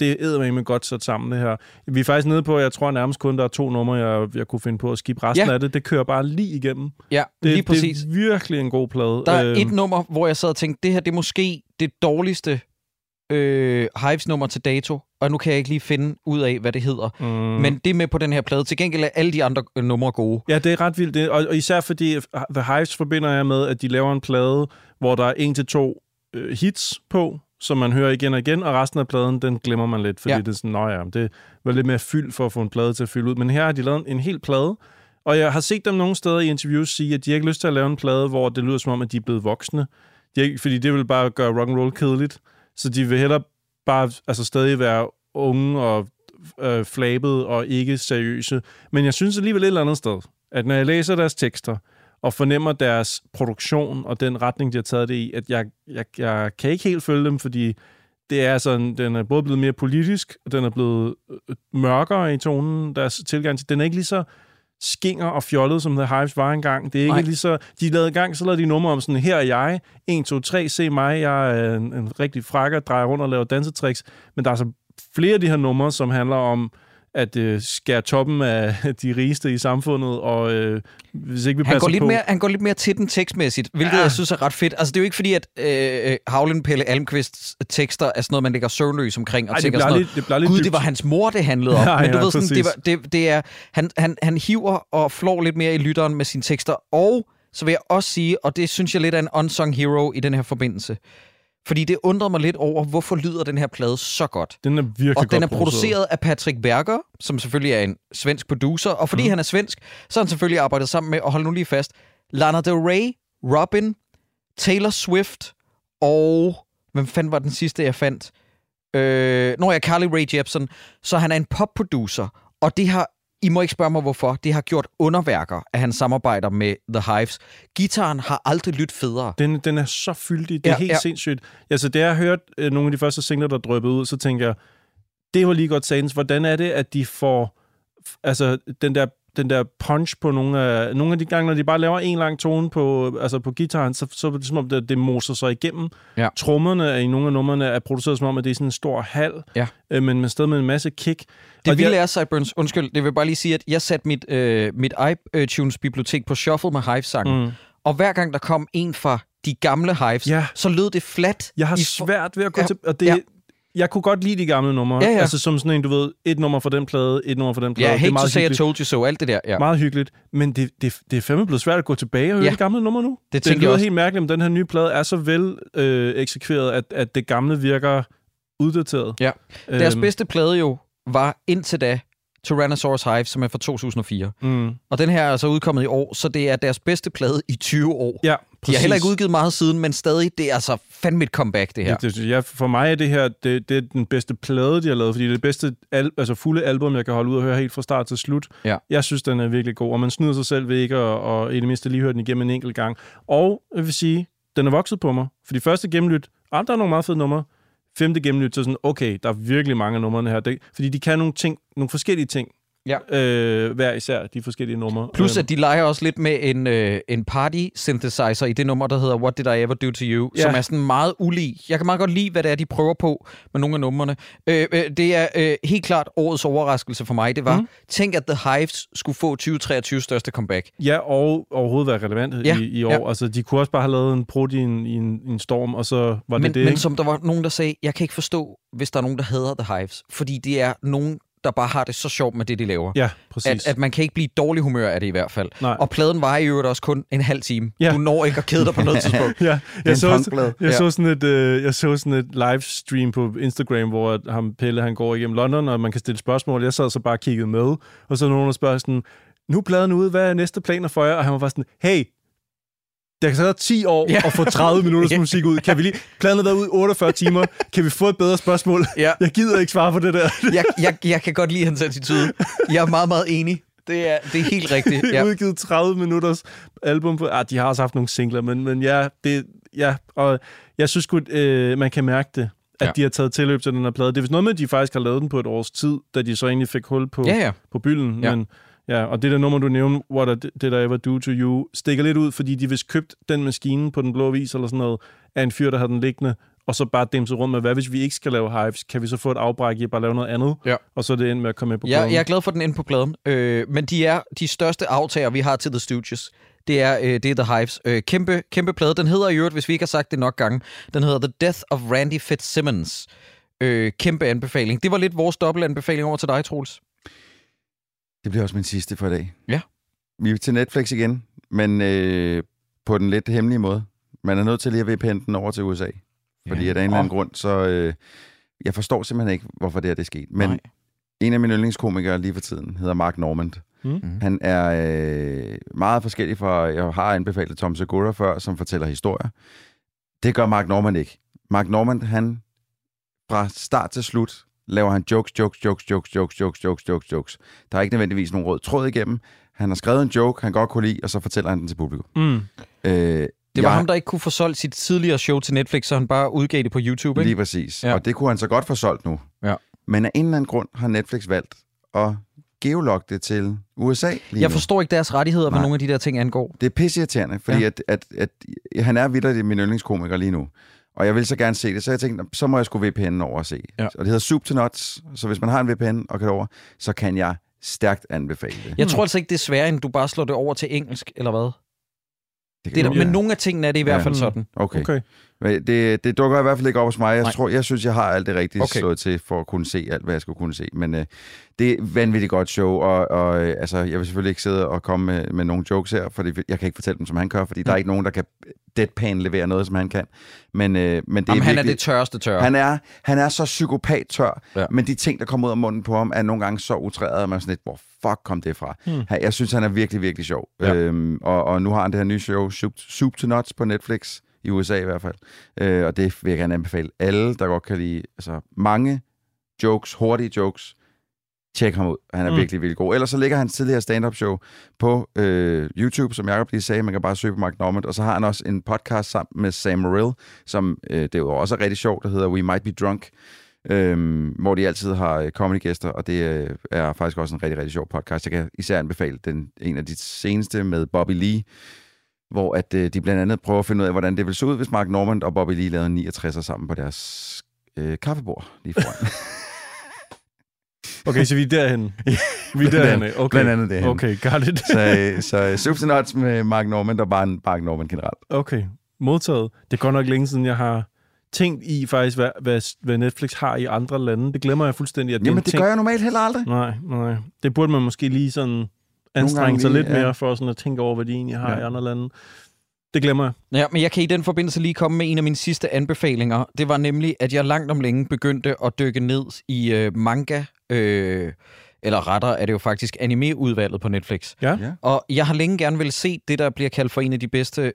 det eddermame godt sat sammen, det her. Vi er faktisk nede på, jeg tror nærmest kun, der er 2 numre, jeg kunne finde på at skippe resten af det. Det kører bare lige igennem. Ja, lige præcis. Det er virkelig en god plade. Der er et nummer, hvor jeg sad og tænkte, det her det er måske det dårligste Hives-nummer til dato, og nu kan jeg ikke lige finde ud af, hvad det hedder. Men det er med på den her plade. Til gengæld er alle de andre numre gode. Ja, det er ret vildt. Og især fordi The Hives forbinder jeg med, at de laver en plade, hvor der er 1-2 hits på, som man hører igen og igen, og resten af pladen, den glemmer man lidt, fordi det er sådan, det var lidt mere fyld for at få en plade til at fylde ud. Men her har de lavet en hel plade, og jeg har set dem nogle steder i interviews sige, at de ikke har lyst til at lave en plade, hvor det lyder som om, at de er blevet voksne. Fordi det vil bare gøre rock'n'roll kedeligt. Så de vil hellere bare stadig være unge og flabede og ikke seriøse. Men jeg synes alligevel et eller andet sted, at når jeg læser deres tekster, og fornemmer deres produktion og den retning, de har taget det i, at jeg kan ikke helt følge dem, fordi det er den er både blevet mere politisk, og den er blevet mørkere i tonen, deres tilgang til. Den er ikke lige så skinger og fjollet, som The Hives var engang. Det er ikke lige så... Så lavede de numre om sådan, her er jeg, 1, 2, 3, se mig, jeg er en rigtig frakker, drejer rundt og laver dansetricks. Men der er så flere af de her numre, som handler om at skære toppen af de rigeste i samfundet, og hvis ikke vi passer på... Han går lidt mere til den tekstmæssigt, hvilket jeg synes er ret fedt. Altså, det er jo ikke fordi, at Havlen Palle Almqvists tekster er sådan noget, man ligger søvnløs omkring, og tænker sådan noget, det var hans mor, det handlede om. Men du ved sådan, det er... Han hiver og flår lidt mere i lytteren med sine tekster, og så vil jeg også sige, og det synes jeg lidt er en unsung hero i den her forbindelse, Fordi det undrede mig lidt over, hvorfor lyder den her plade så godt. Den er virkelig og den er produceret af Patrick Berger, som selvfølgelig er en svensk producer. Og fordi han er svensk, så har han selvfølgelig arbejdet sammen med, og hold nu lige fast, Lana Del Rey, Robin, Taylor Swift og... Hvem fanden var den sidste, jeg fandt? Når jeg Carly Rae Jepsen. Så han er en popproducer. Og det har... I må ikke spørge mig, hvorfor. Det har gjort underværker, at han samarbejder med The Hives. Gitaren har aldrig lyttet federe. Den er så fyldig. Det er helt sindssygt. Altså, da jeg hørte nogle af de første singler, der drøbbede ud, så tænker jeg, det var lige godt sagens. Hvordan er det, at de får altså, den der punch på nogle af de gange, når de bare laver en lang tone på, altså på gitaren, så er det som om, det moser sig igennem. Ja. Trommerne i nogle af numrene er produceret som om, at det er sådan en stor hal, men stadig med en masse kick. Det ville er Sideburns. Undskyld, det vil bare lige sige, at jeg satte mit iTunes-bibliotek på shuffle med Hive-sangen, og hver gang der kom en fra de gamle Hives, så lød det flat. Jeg har svært ved at gå til... Og det, jeg kunne godt lide de gamle numre, altså som sådan en, du ved, et nummer fra den plade, et nummer fra den plade. Ja, hate to say I told you so, alt det der. Ja. Meget hyggeligt, men det er fandme blevet svært at gå tilbage og høre de gamle numre nu. Det lyder helt mærkeligt, om den her nye plade er så vel eksekveret, at det gamle virker uddateret. Ja. Deres bedste plade jo var indtil da Tyrannosaurus Hive, som er fra 2004. Og den her er altså udkommet i år, så det er deres bedste plade i 20 år. Ja. Præcis. Jeg har heller ikke udgivet meget siden, men stadig, det er altså fandme et comeback, det her. For mig er det her, det er den bedste plade, de har lavet, fordi det er det bedste fulde album, jeg kan holde ud og høre helt fra start til slut. Ja. Jeg synes, den er virkelig god, og man snyder sig selv ved ikke og i det mindste lige høre den igennem en enkelt gang. Og jeg vil sige, den er vokset på mig, for de første gennemlyt, der er nogle meget fede numre, femte gennemlyt, så sådan, okay, der er virkelig mange af numrene her, fordi de kan nogle ting, nogle forskellige ting, hver især de forskellige numre. Plus at de leger også lidt med en party synthesizer i det nummer, der hedder What Did I Ever Do To You, som er sådan meget ulig. Jeg kan meget godt lide, hvad det er, de prøver på med nogle af numrene. Det er helt klart årets overraskelse for mig, det var, tænk at The Hives skulle få 2023 største comeback. Ja, og overhovedet være relevant i år. Altså, de kunne også bare have lavet en prod i en storm, og så var det det. Men som der var nogen, der sagde, jeg kan ikke forstå, hvis der er nogen, der hader The Hives, fordi det er nogen, der bare har det så sjovt med det, de laver. Ja, præcis. At man kan ikke blive dårlig humør af det i hvert fald. Nej. Og pladen var i øvrigt også kun en halv time. Ja. Du når ikke at kede dig på noget tidspunkt. Jeg så sådan et livestream på Instagram, hvor Pelle han går igennem London, og man kan stille spørgsmål. Jeg sad så bare og kiggede med, og så nogen, der spørger sådan, nu er pladen ude, hvad er næste planer for jer? Og han var bare sådan, hey, jeg kan sætte 10 år og få 30 minutters musik ud. Kan vi lige... Planen har været ud 48 timer. Kan vi få et bedre spørgsmål? Ja. Jeg gider ikke svare på det der. Jeg kan godt lide hans attitude. Jeg er meget, meget enig. Det er helt rigtigt. Ja. Udgivet 30 minutters album på... de har også haft nogle singler, men og jeg synes godt, man kan mærke det, at de har taget tilløb til den her plade. Det er vist noget med, at de faktisk har lavet den på et års tid, da de så egentlig fik hul på, på bylden, men... Ja, og det der nummer, du nævnte, What Did I Ever Do To You, stikker lidt ud, fordi de vist købte den maskine på Den Blå Vis eller sådan noget, af en fyr, der havde den liggende, og så bare dæmte rundt med, hvad hvis vi ikke skal lave Hives? Kan vi så få et afbræk i at bare lave noget andet? Ja. Og så er det end med at komme ind på pladen. Ja, jeg er glad for, den ind på pladen. Men de er de største aftager, vi har til The Stooges. Det er The Hives. Kæmpe, kæmpe plade. Den hedder i øvrigt, hvis vi ikke har sagt det nok gange, den hedder The Death of Randy Fitzsimmons. Kæmpe anbefaling. Det var lidt vores dobbeltanbefaling over til dig, Troels. Det bliver også min sidste for i dag. Ja. Vi er til Netflix igen, men på den lidt hemmelige måde. Man er nødt til lige at vpn'e den over til USA. Fordi af en eller anden grund, så... jeg forstår simpelthen ikke, hvorfor det er sket. Men en af mine yndlingskomikere lige for tiden hedder Mark Normand. Han er meget forskellig fra... Jeg har anbefalet Tom Segura før, som fortæller historier. Det gør Mark Normand ikke. Mark Normand, han fra start til slut... laver han jokes. Der er ikke nødvendigvis nogen rød tråd igennem. Han har skrevet en joke, han godt kunne lide, og så fortæller han den til publikum. Det var ham, der ikke kunne få solgt sit tidligere show til Netflix, så han bare udgav det på YouTube, ikke? Lige præcis. Ja. Og det kunne han så godt få solgt nu. Ja. Men af en eller anden grund har Netflix valgt at geologge det til USA. Jeg forstår ikke deres rettigheder, hvad nogle af de der ting angår. Det er pisseirriterende, fordi at han er vitterligt min yndlingskomiker lige nu. Og jeg vil så gerne se det, så jeg tænkte, så må jeg sgu VPN'en over og se. Ja. Og det hedder Soup to Nuts, så hvis man har en VPN og kan over, så kan jeg stærkt anbefale det. Jeg tror altså ikke, det er sværere, end du bare slår det over til engelsk, eller hvad? Det er, men nogle af tingene er det i hvert fald sådan. Okay. Det dukker i hvert fald ikke op hos mig. Jeg synes, jeg har alt det rigtige slået til for at kunne se alt, hvad jeg skulle kunne se. Men det er vanvittigt godt show, og altså, jeg vil selvfølgelig ikke sidde og komme med nogle jokes her, for jeg kan ikke fortælle dem, som han kører, fordi der er ikke nogen, der kan deadpan levere noget, som han kan. Men det er han virkelig, er det tørreste tør. Han er så psykopat tør, ja. Men de ting, der kommer ud af munden på ham, er nogle gange så utræret, at man er sådan lidt, hvor fuck kom det fra? Jeg synes, han er virkelig, virkelig sjov. Ja. Og nu har han det her nye show, Soup to Nuts på Netflix. I USA i hvert fald. Og det vil jeg gerne anbefale alle, der godt kan lide altså, mange jokes, hurtige jokes. Tjek ham ud. Han er virkelig, virkelig god. Ellers så ligger hans tidligere stand-up show på YouTube, som Jakob lige sagde. Man kan bare søge på Mark Normand. Og så har han også en podcast sammen med Sam Morril, som derudover også er rigtig sjov, der hedder We Might Be Drunk, hvor de altid har comedy-gæster, og det er faktisk også en rigtig, rigtig sjov podcast. Jeg kan især anbefale en af de seneste med Bobby Lee, hvor at, de blandt andet prøver at finde ud af, hvordan det ville se ud, hvis Mark Normand og Bobby Lee lavede en 69'er sammen på deres kaffebord lige foran. Okay, så vi er derhenne. Vi er derhenne. Okay. Blandt andet derhenne. Okay, got it. Så Substance med Mark Normand og bare en Mark Normand generelt. Okay, modtaget. Det er godt nok længe siden, jeg har tænkt i faktisk, hvad Netflix har i andre lande. Det glemmer jeg fuldstændig. At det gør jeg normalt heller aldrig. Nej. Det burde man måske lige sådan anstrenge sig lidt mere for sådan at tænke over, hvad de egentlig har i andre lande. Det glemmer jeg. Ja, men jeg kan i den forbindelse lige komme med en af mine sidste anbefalinger. Det var nemlig, at jeg langt om længe begyndte at dykke ned i manga, eller rettere er det jo faktisk anime-udvalget på Netflix. Ja. Og jeg har længe gerne ville se det, der bliver kaldt for en af de bedste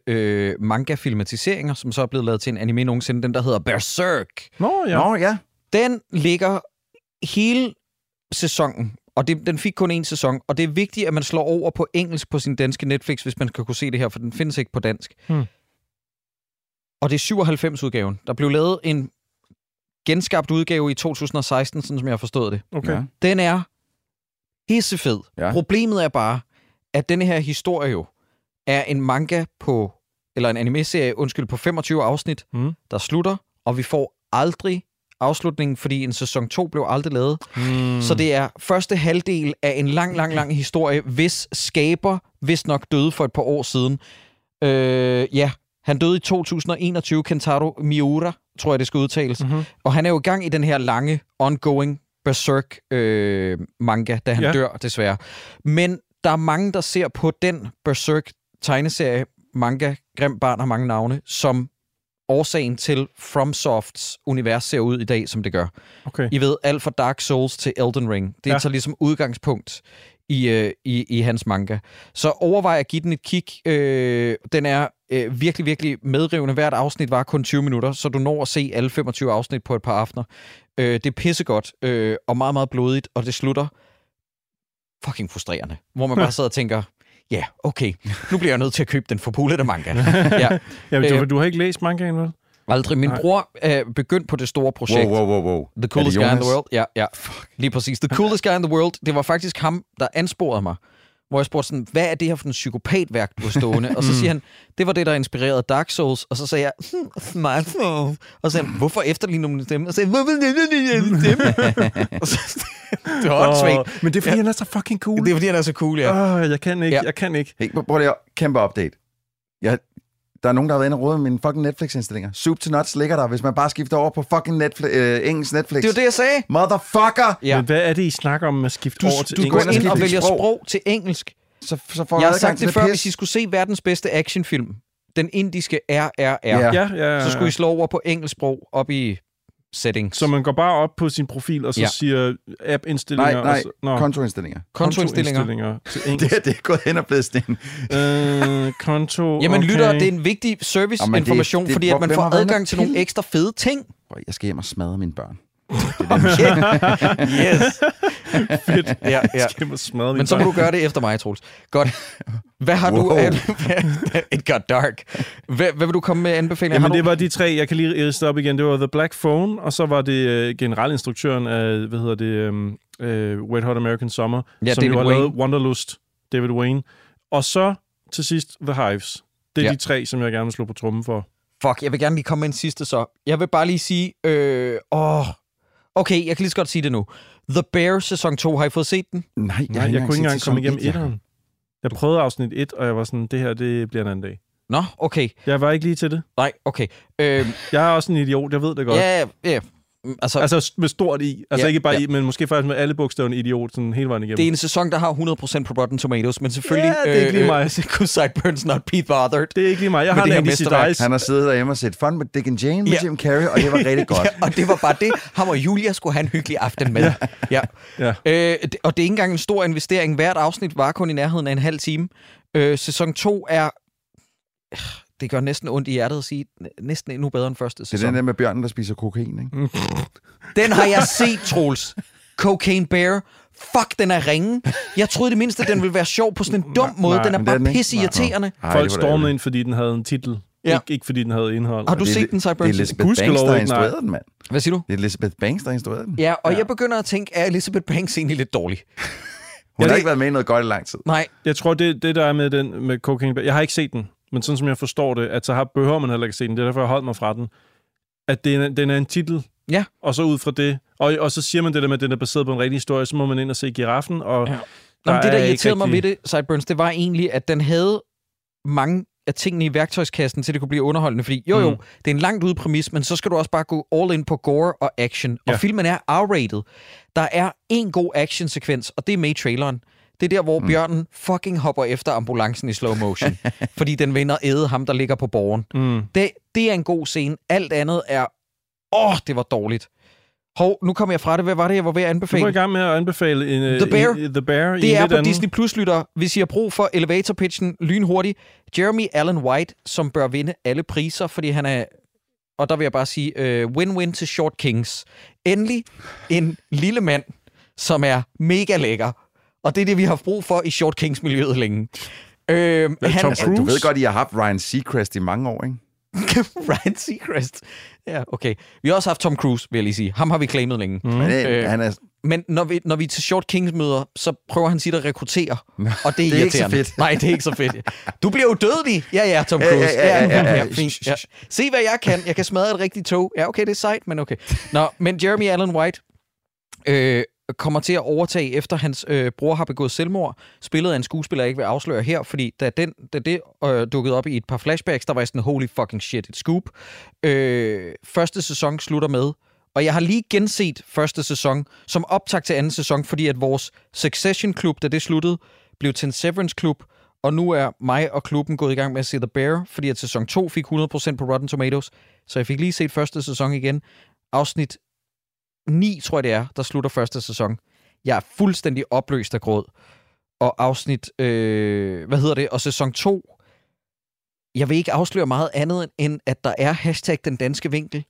manga-filmatiseringer, som så er blevet lavet til en anime nogensinde, den der hedder Berserk. Nå, ja. Den ligger hele sæsonen. Og den fik kun én sæson, og det er vigtigt, at man slår over på engelsk på sin danske Netflix, hvis man skal kunne se det her, for den findes ikke på dansk. Og det er 97-udgaven. Der blev lavet en genskabt udgave i 2016, sådan som jeg forstod det. Okay. Ja. Den er hissefed. Ja. Problemet er bare, at denne her historie jo er en manga på, eller en anime-serie, på 25 afsnit, der slutter, og vi får aldrig afslutningen, fordi en sæson 2 blev aldrig lavet. Så det er første halvdel af en lang historie, hvis skaber vist nok døde for et par år siden. Han døde i 2021, Kentaro Miura, tror jeg, det skal udtales. Og han er jo i gang i den her lange, ongoing Berserk manga, da han dør, desværre. Men der er mange, der ser på den Berserk tegneserie, manga, Grim Barn har mange navne, som årsagen til FromSofts univers ser ud i dag, som det gør. Okay. I ved, alt fra Dark Souls til Elden Ring. Det er så ligesom udgangspunkt i hans manga. Så overvej at give den et kig. Den er virkelig, virkelig medrivende. Hvert afsnit var kun 20 minutter, så du når at se alle 25 afsnit på et par aftener. Det er pissegodt og meget, meget blodigt, og det slutter fucking frustrerende. Hvor man bare sidder og tænker, ja, okay. Nu bliver jeg nødt til at købe den forpulede manga. Du har ikke læst mangaen, vel? Aldrig. Min bror er begyndt på det store projekt. Wow. The Coolest Guy in the World. Ja. Fuck. Lige præcis. The Coolest Guy in the World. Det var faktisk ham, der ansporede mig. Hvor jeg spurgte sådan, hvad er det her for en psykopatværk, du er stående? Og så siger han, det var det, der inspirerede Dark Souls. Og så sagde jeg, smartphone. Og så sagde han, hvorfor efterligner man stemme? Og så sagde han, hvorfor efterligner man stemme? Og så det var åndssvagt. Men det er, fordi han er så fucking cool. Det er, fordi han er så cool, ja. Jeg kan ikke. Hey, prøv lige at kæmpe update. Der er nogen, der har været inde og rode med mine fucking Netflix-indstillinger. Soup to Nuts ligger der, hvis man bare skifter over på fucking engelsk Netflix. Det er jo det, jeg sagde. Motherfucker! Ja. Men hvad er det, I snakker om at skifte over til engelsk? Du går ind og vælger sprog til engelsk. Så får jeg har sagt det før, hvis I skulle se verdens bedste actionfilm, den indiske RRR, så skulle I slå over på engelsk sprog op i settings. Så man går bare op på sin profil, og så siger app-indstillinger. Nej, kontoindstillinger. Kontoindstillinger. Det er gået hen og blevet sten. Konto, jamen lytter, det er en vigtig serviceinformation, fordi at man får adgang til nogle ekstra fede ting. Jeg skal hjem og smadre mine børn. Yes. Fedt. Jeg skal hjem og smadre mine børn. Men så må du gøre det efter mig, Troels. Godt. Hvad har du It got dark. Hvad vil du komme med anbefalinger? Jamen det var de tre, jeg kan lige riste op igen. Det var The Black Phone, og så var det generalinstruktøren af, Wet Hot American Summer, som jo har lavet Wanderlust, David Wain. Og så til sidst The Hives. Det er de tre, som jeg gerne vil slå på trommen for. Fuck, jeg vil gerne lige komme med en sidste så. Jeg vil bare lige sige, okay, jeg kan lige så godt sige det nu. The Bear sæson 2, har I fået set den? Nej, jeg kunne ikke engang komme igennem 1'eren. Jeg prøvede afsnit 1, og jeg var sådan, det her, det bliver en anden dag. Nå, okay. Jeg var ikke lige til det. Nej, okay. Jeg er også en idiot, jeg ved det godt. Ja, ja. Altså med stort i. Altså ja, ikke bare ja. I, men måske faktisk med alle bogstaverne idiot sådan hele vejen igennem. Det er en sæson, der har 100% på Rotten Tomatoes, men selvfølgelig... Ja, det er ikke lige mig. Could Sideburns not be bothered. Det er ikke lige mig. Jeg har det her Dice. Han har siddet derhjemme og set Fun med Dick and Jane med Jim Carrey, og det var rigtig godt. Ja, og det var bare det. Ham og Julia skulle have en hyggelig aften med. Ja. Ja. Ja. Og det er ikke engang en stor investering. Hvert afsnit var kun i nærheden af en halv time. Sæson 2 er... Det gør næsten ondt i hjertet at sige, næsten endnu bedre end første sæson. Det er den der med bjørnen, der spiser kokain, ikke? Mm. Den har jeg set, Troels. Cocaine Bear. Fuck, den er ringe. Jeg troede det mindste, at den ville være sjov på sådan en dum måde. Den er bare pisseirriterende. Folk stormede ind, fordi den havde en titel. Ja. Ikke fordi den havde indhold. Har du set den, Sideburns? Det er Elizabeth Banks, der instruerede den, mand. Hvad siger du? Det er Elizabeth Banks, der instruerede den. Ja, og jeg begynder at tænke, at Elizabeth Banks egentlig lidt dårlig. Hun har ikke været med i noget godt i lang tid. Nej. Jeg tror, det der er med den med Cocaine Bear. Jeg har ikke set den. Men sådan som jeg forstår det, at så har behøver man heller ikke se den. Det er derfor, jeg holdt mig fra den. At den er en titel, og så ud fra det. Og så siger man det der med, at den er baseret på en rigtig historie, så må man ind og se Giraffen. Og jamen, det, der irriterede mig ved det, Sideburns, det var egentlig, at den havde mange af tingene i værktøjskassen, til det kunne blive underholdende. Fordi jo, det er en langt ude præmis, men så skal du også bare gå all in på gore og action. Og filmen er R-rated. Der er en god actionsekvens, og det er med i traileren. Det er der, hvor bjørnen fucking hopper efter ambulancen i slow motion, fordi den vender æde ham, der ligger på borgen. Det er en god scene. Alt andet er... det var dårligt. Hov, nu kommer jeg fra det. Hvad var det, jeg var ved at anbefale? Du var i gang med at anbefale The Bear. Det er på Disney Plus, lytter. Hvis I har brug for elevator-pitchen lynhurtigt. Jeremy Allen White, som bør vinde alle priser, fordi han er... Og der vil jeg bare sige, win-win til Short Kings. Endelig en lille mand, som er mega lækker. Og det er det, vi har brug for i Short Kings-miljøet længe. Du ved godt, I har haft Ryan Seacrest i mange år, ikke? Ryan Seacrest? Ja, okay. Vi har også haft Tom Cruise, vil jeg lige sige. Ham har vi claimet længe. Men når vi til Short Kings-møder, så prøver han sit at rekruttere. Og det er ikke så fedt. Nej, det er ikke så fedt. Du bliver jo dødelig. Ja, Tom Cruise. Ja. Fint. Ja. Se, hvad jeg kan. Jeg kan smadre et rigtigt tog. Ja, okay, det er sejt, men okay. Nå, men Jeremy Allen White... kommer til at overtage, efter hans bror har begået selvmord, spillet af en skuespiller, jeg ikke vil afsløre her, fordi da det dukkede op i et par flashbacks, der var sådan, holy fucking shit, et scoop. Første sæson slutter med, og jeg har lige genset første sæson, som optag til anden sæson, fordi at vores Succession-klub, da det sluttede, blev til en Severance-klub, og nu er mig og klubben gået i gang med at se The Bear, fordi at sæson 2 fik 100% på Rotten Tomatoes, så jeg fik lige set første sæson igen. Afsnit 9, tror jeg det er, der slutter første sæson. Jeg er fuldstændig opløst af gråd. Og afsnit... Og sæson 2. Jeg vil ikke afsløre meget andet, end at der er hashtag den danske vinkel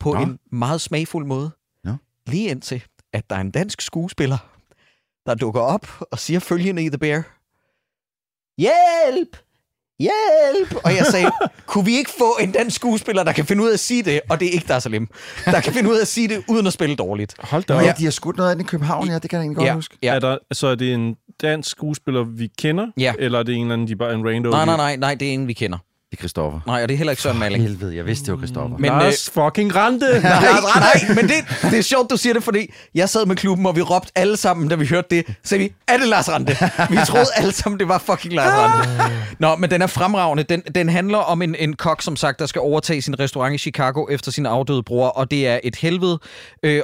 på en meget smagfuld måde. Nå. Lige indtil, at der er en dansk skuespiller, der dukker op og siger følgende i The Bear. Hjælp! Hjælp! Og jeg sagde, kunne vi ikke få en dansk skuespiller, der kan finde ud af at sige det? Og det er ikke der er så lem. Der kan finde ud af at sige det, uden at spille dårligt. Hold da op. Ja, de har skudt noget af den i København, det kan jeg egentlig godt huske. Ja. Er det en dansk skuespiller, vi kender? Ja. Eller er det en eller anden, de bare en rando? Nej, det er en, vi kender. Det er Christoffer. Nej, og det er heller ikke Søren Malling. Helvede, jeg vidste, det var Christoffer. Lars fucking Rante! Nej, men det er sjovt, du siger det, fordi jeg sad med klubben, og vi råbte alle sammen, da vi hørte det. Så sagde vi, er det Lars Rante? Vi troede alle sammen, det var fucking Lars Rante. Nå, men den er fremragende. Den handler om en kok, som sagt, der skal overtage sin restaurant i Chicago efter sin afdøde bror, og det er et helvede.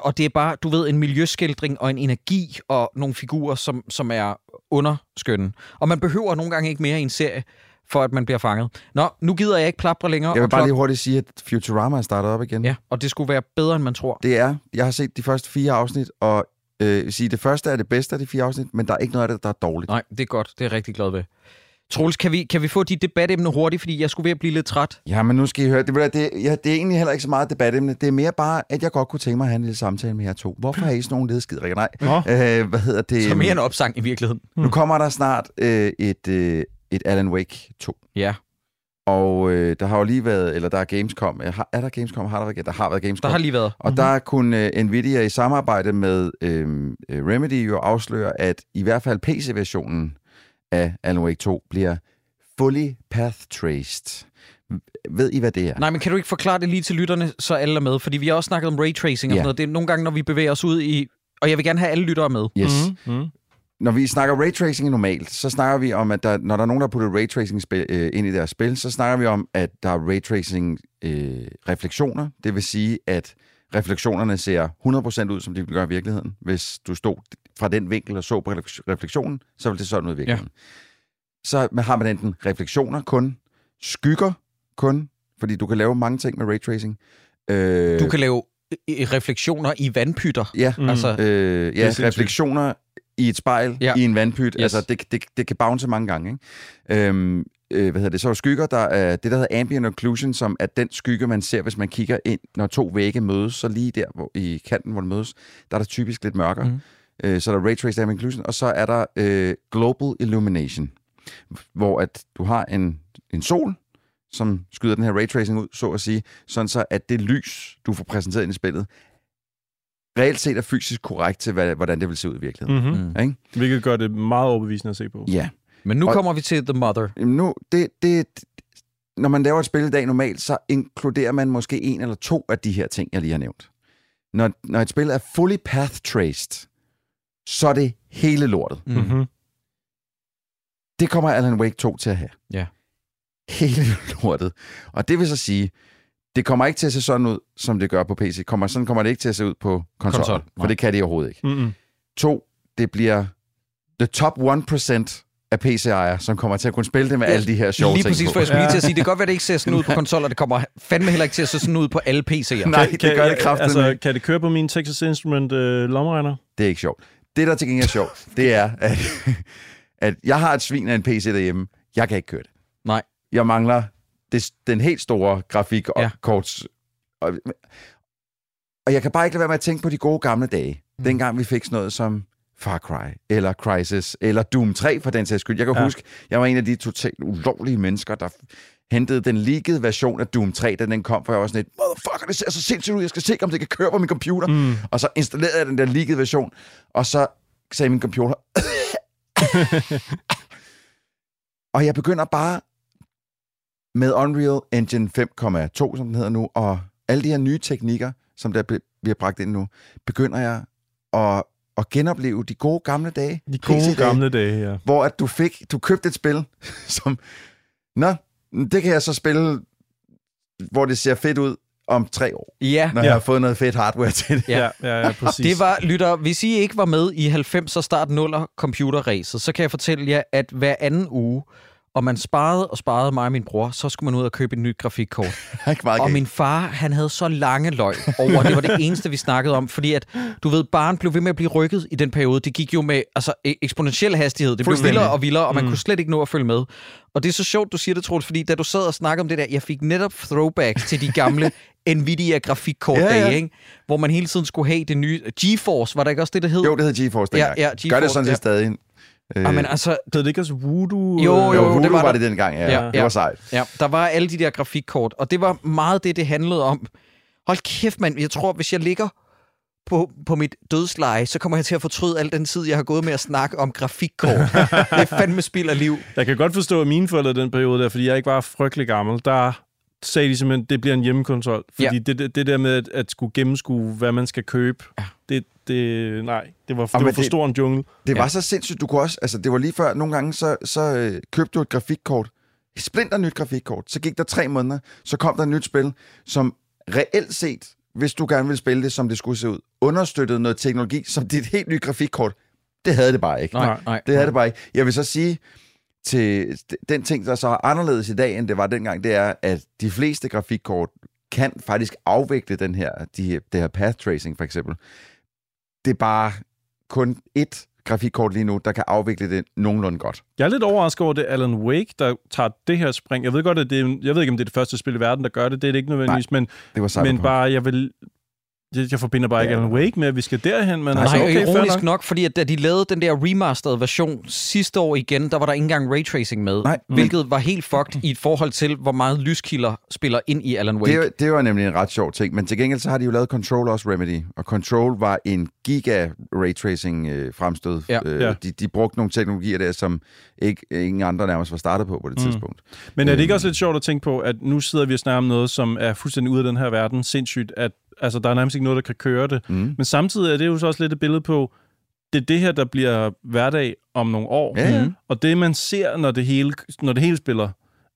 Og det er bare, du ved, en miljøskildring og en energi og nogle figurer, som er underskønne. Og man behøver nogle gange ikke mere i en serie, for at man bliver fanget. Nå, nu gider jeg ikke plapre længere. Jeg vil bare lige hurtigt sige, at Futurama er startet op igen. Ja, og det skulle være bedre, end man tror. Det er. Jeg har set de første 4 afsnit, og det første er det bedste af de 4 afsnit, men der er ikke noget af det, der er dårligt. Nej, det er godt. Det er jeg rigtig glad ved. Troels, kan vi få dit debatemne hurtigt, fordi jeg skulle ved at blive lidt træt? Ja, men nu skal I høre. Det er egentlig heller ikke så meget debatemne. Det er mere bare, at jeg godt kunne tænke mig at have en lille samtale med jer to. Hvorfor har I sådan nogle ledeskiderikker? Nej. Så mere en opsang i virkeligheden. Nu kommer der snart et Alan Wake 2. Ja. Og der har jo lige været, eller der er Gamescom. Er der Gamescom? Der har været Gamescom. Der har lige været. Og der kunne Nvidia i samarbejde med Remedy jo afsløre, at i hvert fald PC-versionen af Alan Wake 2 bliver fully path-traced. Ved I, hvad det er? Nej, men kan du ikke forklare det lige til lytterne, så alle er med? Fordi vi har også snakket om raytracing og sådan noget. Det er nogle gange, når vi bevæger os ud i... Og jeg vil gerne have alle lyttere med. Yes. Når vi snakker raytracing normalt, så snakker vi om, at der, når der er nogen, der har puttet raytracing ind i deres spil, så snakker vi om, at der er raytracing-refleksioner. Det vil sige, at refleksionerne ser 100% ud, som de vil gøre i virkeligheden. Hvis du stod fra den vinkel og så på refleksionen, så vil det sådan ud i virkeligheden. Ja. Så har man enten refleksioner kun, skygger kun, fordi du kan lave mange ting med raytracing. Du kan lave refleksioner i vandpytter. Ja, altså, ja refleksioner i et spejl, ja. I en vandpyt. Yes. Altså, det kan bounce mange gange. Ikke? Så er der skygger, der er det, der hedder ambient occlusion, som er den skygge, man ser, hvis man kigger ind, når to vægge mødes, så lige der i kanten, hvor de mødes, der er der typisk lidt mørkere. Så er der raytraced ambient occlusion, og så er der global illumination, hvor at du har en sol, som skyder den her raytracing ud, så at sige, sådan så, at det lys, du får præsenteret ind i spillet, reelt set er fysisk korrekt til, hvordan det vil se ud i virkeligheden. Ikke? Hvilket gør det meget overbevisende at se på. Ja. Men nu kommer vi til The Mother. Nu, når man laver et spil i dag normalt, så inkluderer man måske en eller to af de her ting, jeg lige har nævnt. Når et spil er fully path-traced, så er det hele lortet. Det kommer Alan Wake 2 til at have. Ja. Hele lortet. Og det vil så sige, det kommer ikke til at se sådan ud, som det gør på PC. Sådan kommer det ikke til at se ud på konsol. For det kan det overhovedet ikke. Det bliver the top 1% af PC-ejere, som kommer til at kunne spille det med alle de her sjove ting. Lige præcis, for jeg skulle lige til at sige, det kan godt være, det ikke ser sådan ud på konsoller, det kommer fandme heller ikke til at se sådan ud på alle PC'er. Nej, det gør det kraftigt. Altså, kan det køre på min Texas Instrument lommeregner? Det er ikke sjovt. Det, der til gengæld er sjovt, det er, at jeg har et svin af en PC derhjemme. Jeg kan ikke køre det. Nej. Jeg mangler den helt store grafik og korts. Og jeg kan bare ikke lade være med at tænke på de gode gamle dage. Dengang vi fik sådan noget som Far Cry, eller Crysis, eller Doom 3 for den sags skyld. Jeg kan huske, jeg var en af de totalt ulovlige mennesker, der hentede den leakede version af Doom 3, da den kom, for jeg var sådan et, motherfucker, det ser så sindssygt ud, jeg skal se, om det kan køre på min computer. Og så installerede jeg den der leakede version, og så sagde min computer, og jeg begynder bare med Unreal Engine 5,2, som den hedder nu, og alle de her nye teknikker, som der bliver bragt ind nu, begynder jeg at genopleve de gode gamle dage. De gode gamle dage, ja. Hvor at du købte et spil, som, det kan jeg så spille, hvor det ser fedt ud om 3 år, når jeg har fået noget fedt hardware til det. Ja, præcis. Det var, lytter, hvis I ikke var med i 90'er start 0'er computerræset, så kan jeg fortælle jer, at hver anden uge, og man sparede mig og min bror, så skulle man ud og købe et nyt grafikkort. Og min far, han havde så lange løg over, det var det eneste, vi snakkede om, fordi at, du ved, barnet blev ved med at blive rykket i den periode. Det gik jo med eksponentiel hastighed. Det blev vildere og vildere, og man kunne slet ikke nå at følge med. Og det er så sjovt, du siger det, Troels, fordi da du sad og snakkede om det der, jeg fik netop throwbacks til de gamle Nvidia-grafikkortdage, ikke? Hvor man hele tiden skulle have det nye. GeForce, var der ikke også det hed? Jo, det hed GeForce dengang. Ja, gør det sådan set stadig. Men altså, det ikke også Voodoo? Jo, Voodoo det var det dengang, ja. Det var sejt. Ja, der var alle de der grafikkort, og det var meget det handlede om. Hold kæft, mand, jeg tror, hvis jeg ligger på mit dødsleje, så kommer jeg til at fortryde al den tid, jeg har gået med at snakke om grafikkort. Det er fandme spild af liv. Jeg kan godt forstå, at mine forældre den periode der, fordi jeg ikke var frygtelig gammel, der sagde de simpelthen, det bliver en hjemmekonsol. Fordi det der med at skulle gennemskue, hvad man skal købe, det var for stor en jungle. Det var så sindssygt, du kunne også, altså det var lige før, nogle gange så købte du et grafikkort, et splinter nyt grafikkort, så gik der 3 måneder, så kom der et nyt spil, som reelt set, hvis du gerne ville spille det, som det skulle se ud, understøttede noget teknologi, som dit helt nye grafikkort, det havde det bare ikke. Nej. Jeg vil så sige, til den ting, der så er anderledes i dag, end det var dengang, det er, at de fleste grafikkort kan faktisk afvikle det her path tracing, for eksempel. Det er bare kun et grafikkort lige nu, der kan afvikle det nogenlunde godt. Jeg er lidt overrasket over det Alan Wake, der tager det her spring. Jeg ved godt, at jeg ved ikke, om det er det første spil i verden, der gør det. Det er det ikke nødvendigvis, Jeg forbinder bare ikke Alan Wake med, at vi skal derhen. Men altså, ironisk nok, fordi at da de lavede den der remasterede version sidste år igen, der var der ikke engang raytracing med, hvilket var helt fucked i et forhold til, hvor meget lyskilder spiller ind i Alan Wake. Det var nemlig en ret sjov ting, men til gengæld så har de jo lavet Control også Remedy, og Control var en giga-raytracing fremstød. De brugte nogle teknologier der, som ingen andre nærmest var startet på det tidspunkt. Men er det ikke også lidt sjovt at tænke på, at nu sidder vi og snakker om noget, som er fuldstændig ude af den her verden, sindssygt, at altså, der er nærmest ikke noget, der kan køre det. Men samtidig er det jo så også lidt et billede på, det er det her, der bliver hverdag om nogle år. Ja. Og det, man ser, når det hele spiller,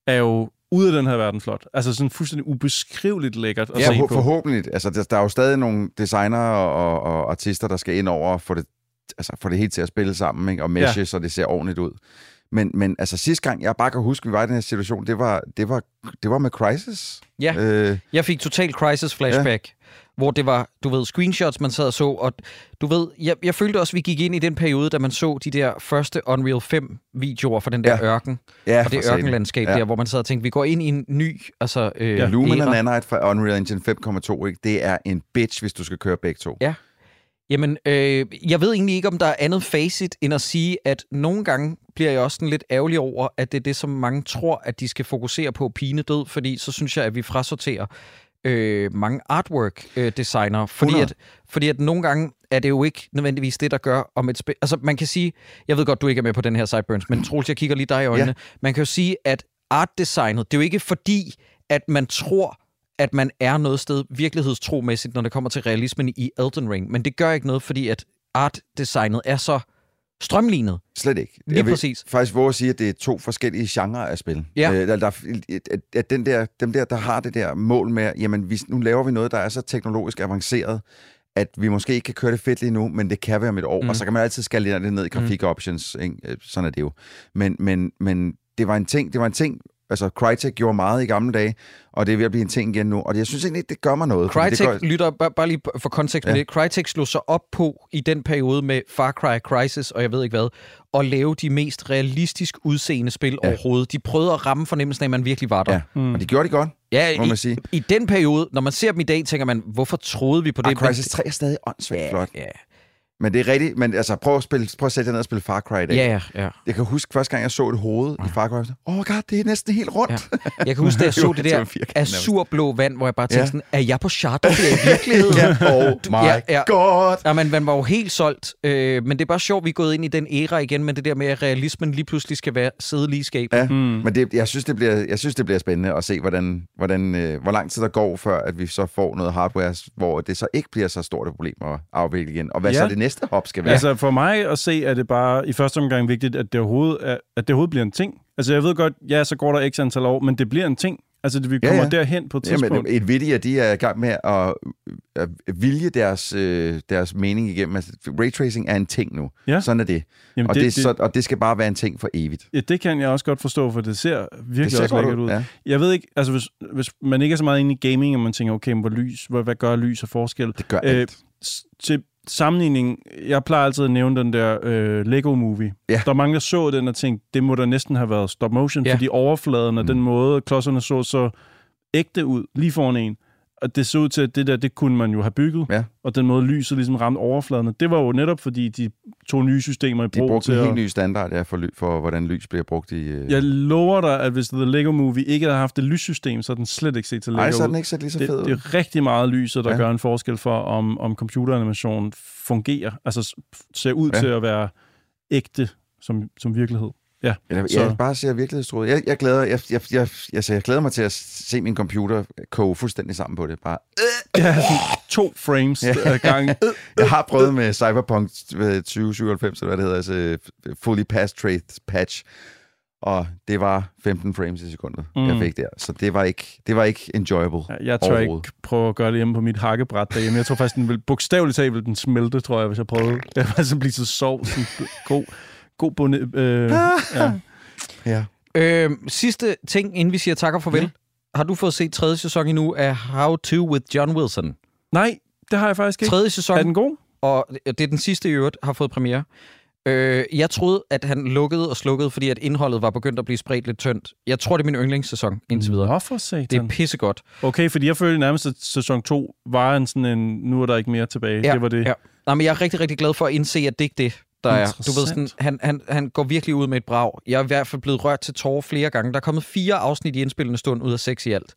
er jo ude af den her verden flot. Altså sådan fuldstændig ubeskriveligt lækkert at se på. Forhåbentlig. Altså, der er jo stadig nogle designere og artister, der skal ind over og få det helt til at spille sammen, ikke? Og meshe, så det ser ordentligt ud. Men altså sidste gang, jeg bare kan huske, vi var i den her situation, det var med Crysis. Ja, jeg fik total Crysis-flashback, hvor det var, du ved, screenshots, man sad og så, og du ved, jeg følte også, vi gik ind i den periode, da man så de der første Unreal 5-videoer fra den der ørken, og det ørkenlandskab der, hvor man sad og tænkte, vi går ind i en ny, altså... Lumen og Nanite fra Unreal Engine 5.2, ikke? Det er en bitch, hvis du skal køre begge to. Ja. Jamen, jeg ved egentlig ikke, om der er andet facit, end at sige, at nogle gange bliver jeg også sådan lidt ærgerlig over, at det er det, som mange tror, at de skal fokusere på pinedød, fordi så synes jeg, at vi frasorterer mange artwork-designer, fordi at nogle gange er det jo ikke nødvendigvis det, der gør om et spil. Altså, man kan sige, jeg ved godt, du ikke er med på den her Sideburns, men Troels, jeg kigger lige dig i øjnene. Ja. Man kan jo sige, at artdesignet, det er jo ikke fordi, at man tror, at man er noget sted virkelighedstromæssigt, når det kommer til realismen i Elden Ring. Men det gør ikke noget, fordi at artdesignet er så strømlignet. Slet ikke. Lige præcis. Faktisk våge at sige, at det er to forskellige genrer af spil. Ja. At dem der har det der mål med, jamen nu laver vi noget, der er så teknologisk avanceret, at vi måske ikke kan køre det fedt lige nu, men det kan være om et år. Og så kan man altid skalere det ned i grafik options. Ikke? Sådan er det jo. Men det var en ting, altså, Crytek gjorde meget i gamle dage, og det er ved at blive en ting igen nu. Og jeg synes ikke, det gør mig noget. Lytter bare lige for kontekst med det. Crytek slog sig op på i den periode med Far Cry, Crysis og jeg ved ikke hvad, at lave de mest realistisk udseende spil overhovedet. De prøvede at ramme fornemmelsen af, at man virkelig var der. Ja. Og de gjorde det godt, må man sige. I den periode, når man ser dem i dag, tænker man, hvorfor troede vi på det? Crysis 3 er stadig åndssvagt flot. Ja. Men det er rigtigt, men altså prøv at sætte dig ned og spille Far Cry i dag. Ja. Jeg kan huske første gang, jeg så et hoved i Far Cry, og så, god, det er næsten helt rundt. Ja. Jeg kan huske, da jeg så det der azurblå vand, hvor jeg bare tænkte sådan, er jeg på Shardware i virkeligheden? God! Ja, men man var jo helt solgt, men det er bare sjovt, vi er gået ind i den æra igen, men det der med, at realismen lige pludselig skal være sidde lige i skabet. Ja, men jeg synes, det bliver spændende at se, hvor lang tid der går, før at vi så får noget hardware, hvor det så ikke bliver så stort et problem at afvikle igen, og hvad så det næste hop skal være. Altså for mig at se, er det bare i første omgang vigtigt, at det overhovedet bliver en ting. Altså jeg ved godt, så går der x antal år, men det bliver en ting. Altså vi kommer derhen på et tidspunkt. Jamen, Nvidia, de er i gang med at vilje deres mening igennem. Altså, raytracing er en ting nu. Ja. Sådan er det. Jamen, og det skal bare være en ting for evigt. Ja, det kan jeg også godt forstå, for det ser virkelig også lækkert ud. Ja. Jeg ved ikke, altså hvis man ikke er så meget inde i gaming, og man tænker, okay, hvad gør lys og forskel? Det gør alt. Til sammenligning, jeg plejer altid at nævne den der Lego-movie. Yeah. Der var mange, der så den og tænkte, det må da næsten have været stop-motion, fordi overfladen og den måde, klodserne så ægte ud lige foran en. Og det så ud til, at det kunne man jo have bygget. Yeah. Og den måde, lyset ligesom ramte overfladen. Det var jo netop, fordi de tog nye systemer i brug. De brugte en helt ny standard for hvordan lys bliver brugt i... Jeg lover dig, at hvis The Lego Movie ikke havde haft det lyssystem, så havde den slet ikke set til Lego. Nej, så den ikke set lige så fed ud. Det er rigtig meget lyset, der gør en forskel for, om computeranimation fungerer. Altså ser ud til at være ægte som virkelighed. Ja, jeg bare ser virkelighedstruet. Jeg glæder mig til at se min computer koge fuldstændig sammen på det. Bare 2 frames ad gangen. Jeg har prøvet med Cyberpunk 2097, eller hvad det hedder, altså fully pass trade patch, og det var 15 frames i sekundet, jeg fik der. Så det var ikke enjoyable. Jeg tror ikke prøve at gøre det hjemme på mit hakkebræt derhjemme. Jeg tror faktisk, den vil bogstaveligt talt ville den smelte, tror jeg, hvis jeg prøvede. Jeg var så blive så sov, sådan god bunde. Sidste ting, inden vi siger tak og farvel. Har du fået set 3. sæson endnu af How To with John Wilson? Nej, det har jeg faktisk ikke. 3. sæson. Er den god? Og det er den sidste i øvrigt, har fået premiere. Jeg troede, at han lukkede og slukkede, fordi at indholdet var begyndt at blive spredt lidt tyndt. Jeg tror, det er min yndlingssæson indtil videre. Hvorfor satan? Det er pissegodt. Okay, fordi jeg følte nærmest, at sæson 2 var en nu er der ikke mere tilbage. Ja, det var det. Ja. Nej, men jeg er rigtig, rigtig glad for at indse, at det ikke det. Der er. Du ved sådan, han går virkelig ud med et brag. Jeg er i hvert fald blevet rørt til tårer flere gange. Der er kommet 4 afsnit i indspillende stund ud af 6 i alt.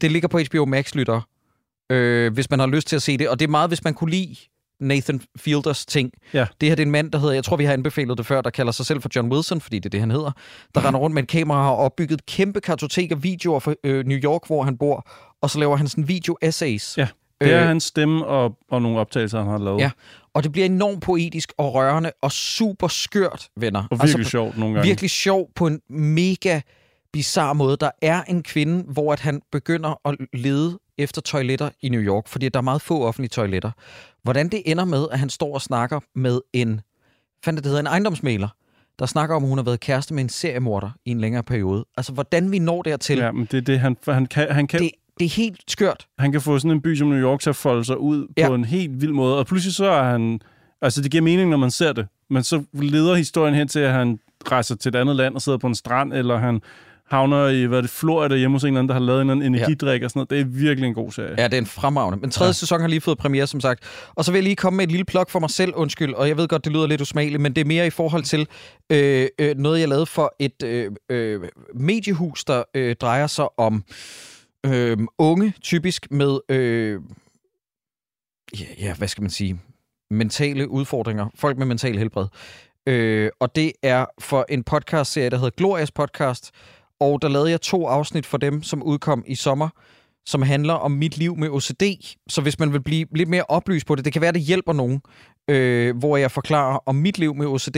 Det ligger på HBO Max, lytter. Hvis man har lyst til at se det. Og det er meget, hvis man kunne lide Nathan Fielders ting. Ja. Det her, det er en mand, der hedder, jeg tror, vi har anbefalet det før, der kalder sig selv for John Wilson, fordi det er det, han hedder. Der render rundt med et kamera og har opbygget et kæmpe kartotek af videoer fra New York, hvor han bor. Og så laver han sådan video-essays. Ja. Det er hans stemme og nogle optagelser, han har lavet. Ja, Og det bliver enormt poetisk og rørende og super skørt, venner. Og virkelig altså, sjovt nogle gange. Virkelig sjovt på en mega bizarr måde. Der er en kvinde, hvor at han begynder at lede efter toiletter i New York, fordi der er meget få offentlige toiletter. Hvordan det ender med, at han står og snakker med en ejendomsmægler, der snakker om, at hun har været kæreste med en seriemorder i en længere periode. Altså, hvordan vi når dertil. Ja, men det er det, han kan. Det er helt skørt. Han kan få sådan en by som New York til at folde sig ud på en helt vild måde, og pludselig så er han... Altså, det giver mening, når man ser det, men så leder historien hen til, at han rejser til et andet land og sidder på en strand, eller han havner i, Florida hjemme hos en eller anden, der har lavet en energidrik og sådan noget. Det er virkelig en god serie. Ja, det er en fremragende. Men tredje sæson har lige fået premiere, som sagt. Og så vil jeg lige komme med et lille plug for mig selv, undskyld, og jeg ved godt, det lyder lidt usmageligt, men det er mere i forhold til noget, jeg lavede for et mediehus, der drejer sig om unge, typisk med, hvad skal man sige, mentale udfordringer. Folk med mental helbred. Og det er for en podcastserie, der hedder Glorias Podcast, og der lavede jeg 2 afsnit for dem, som udkom i sommer, som handler om mit liv med OCD. Så hvis man vil blive lidt mere oplyst på det, det kan være, det hjælper nogen, hvor jeg forklarer om mit liv med OCD,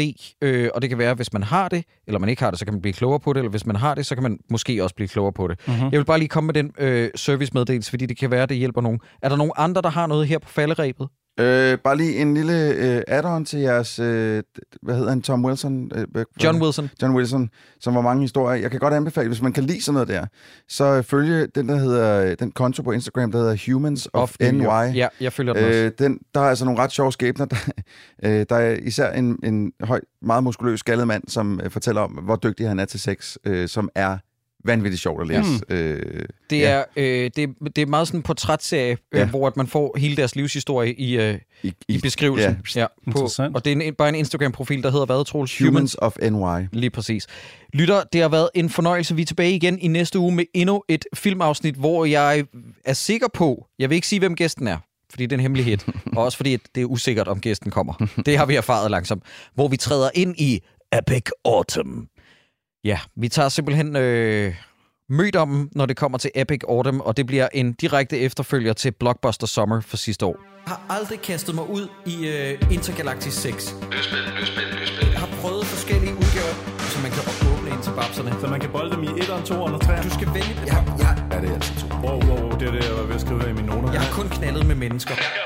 og det kan være, hvis man har det, eller man ikke har det, så kan man blive klogere på det, eller hvis man har det, så kan man måske også blive klogere på det. Mm-hmm. Jeg vil bare lige komme med den servicemeddelelse, fordi det kan være, det hjælper nogen. Er der nogen andre, der har noget her på falderebet? Bare lige en lille add-on til jeres, hvad hedder han, Tom Wilson? John Wilson. John Wilson, som var mange historier. Jeg kan godt anbefale, hvis man kan lide sådan noget der, så følge den, der hedder, den konto på Instagram, der hedder Humans of NY. Ja, jeg følger den også. Der er altså nogle ret sjove skæbner. Der er især en høj, meget muskuløs, skaldet mand, som fortæller om, hvor dygtig han er til sex, som er vanvittigt sjovt at læse. Mm. Det er meget sådan en portrætserie, hvor at man får hele deres livshistorie i beskrivelsen. Yeah. Ja, på, og det er bare en Instagram-profil, der hedder hvad, Troels? Humans of NY. Lige præcis. Lytter, det har været en fornøjelse. Vi er tilbage igen i næste uge med endnu et filmafsnit, hvor jeg er sikker på, jeg vil ikke sige, hvem gæsten er, fordi det er en hemmelighed, og også fordi det er usikkert, om gæsten kommer. Det har vi erfaret langsomt. Hvor vi træder ind i Epic Autumn. Ja, vi tager simpelthen mødt om dem, når det kommer til Epic Autumn, og det bliver en direkte efterfølger til Blockbuster Summer fra sidste år. Jeg har aldrig kastet mig ud i Intergalactic 6. Løsspil. Jeg har prøvet forskellige udgaver, så man kan åbne ind til babserne. Så man kan bolde dem i 1'eren, 2'eren og 3'eren. Du skal vælge det. Ja, det er altså 2. Wow, det er det, jeg var ved at skrive her i mine noter. Jeg har kun knaldet med mennesker.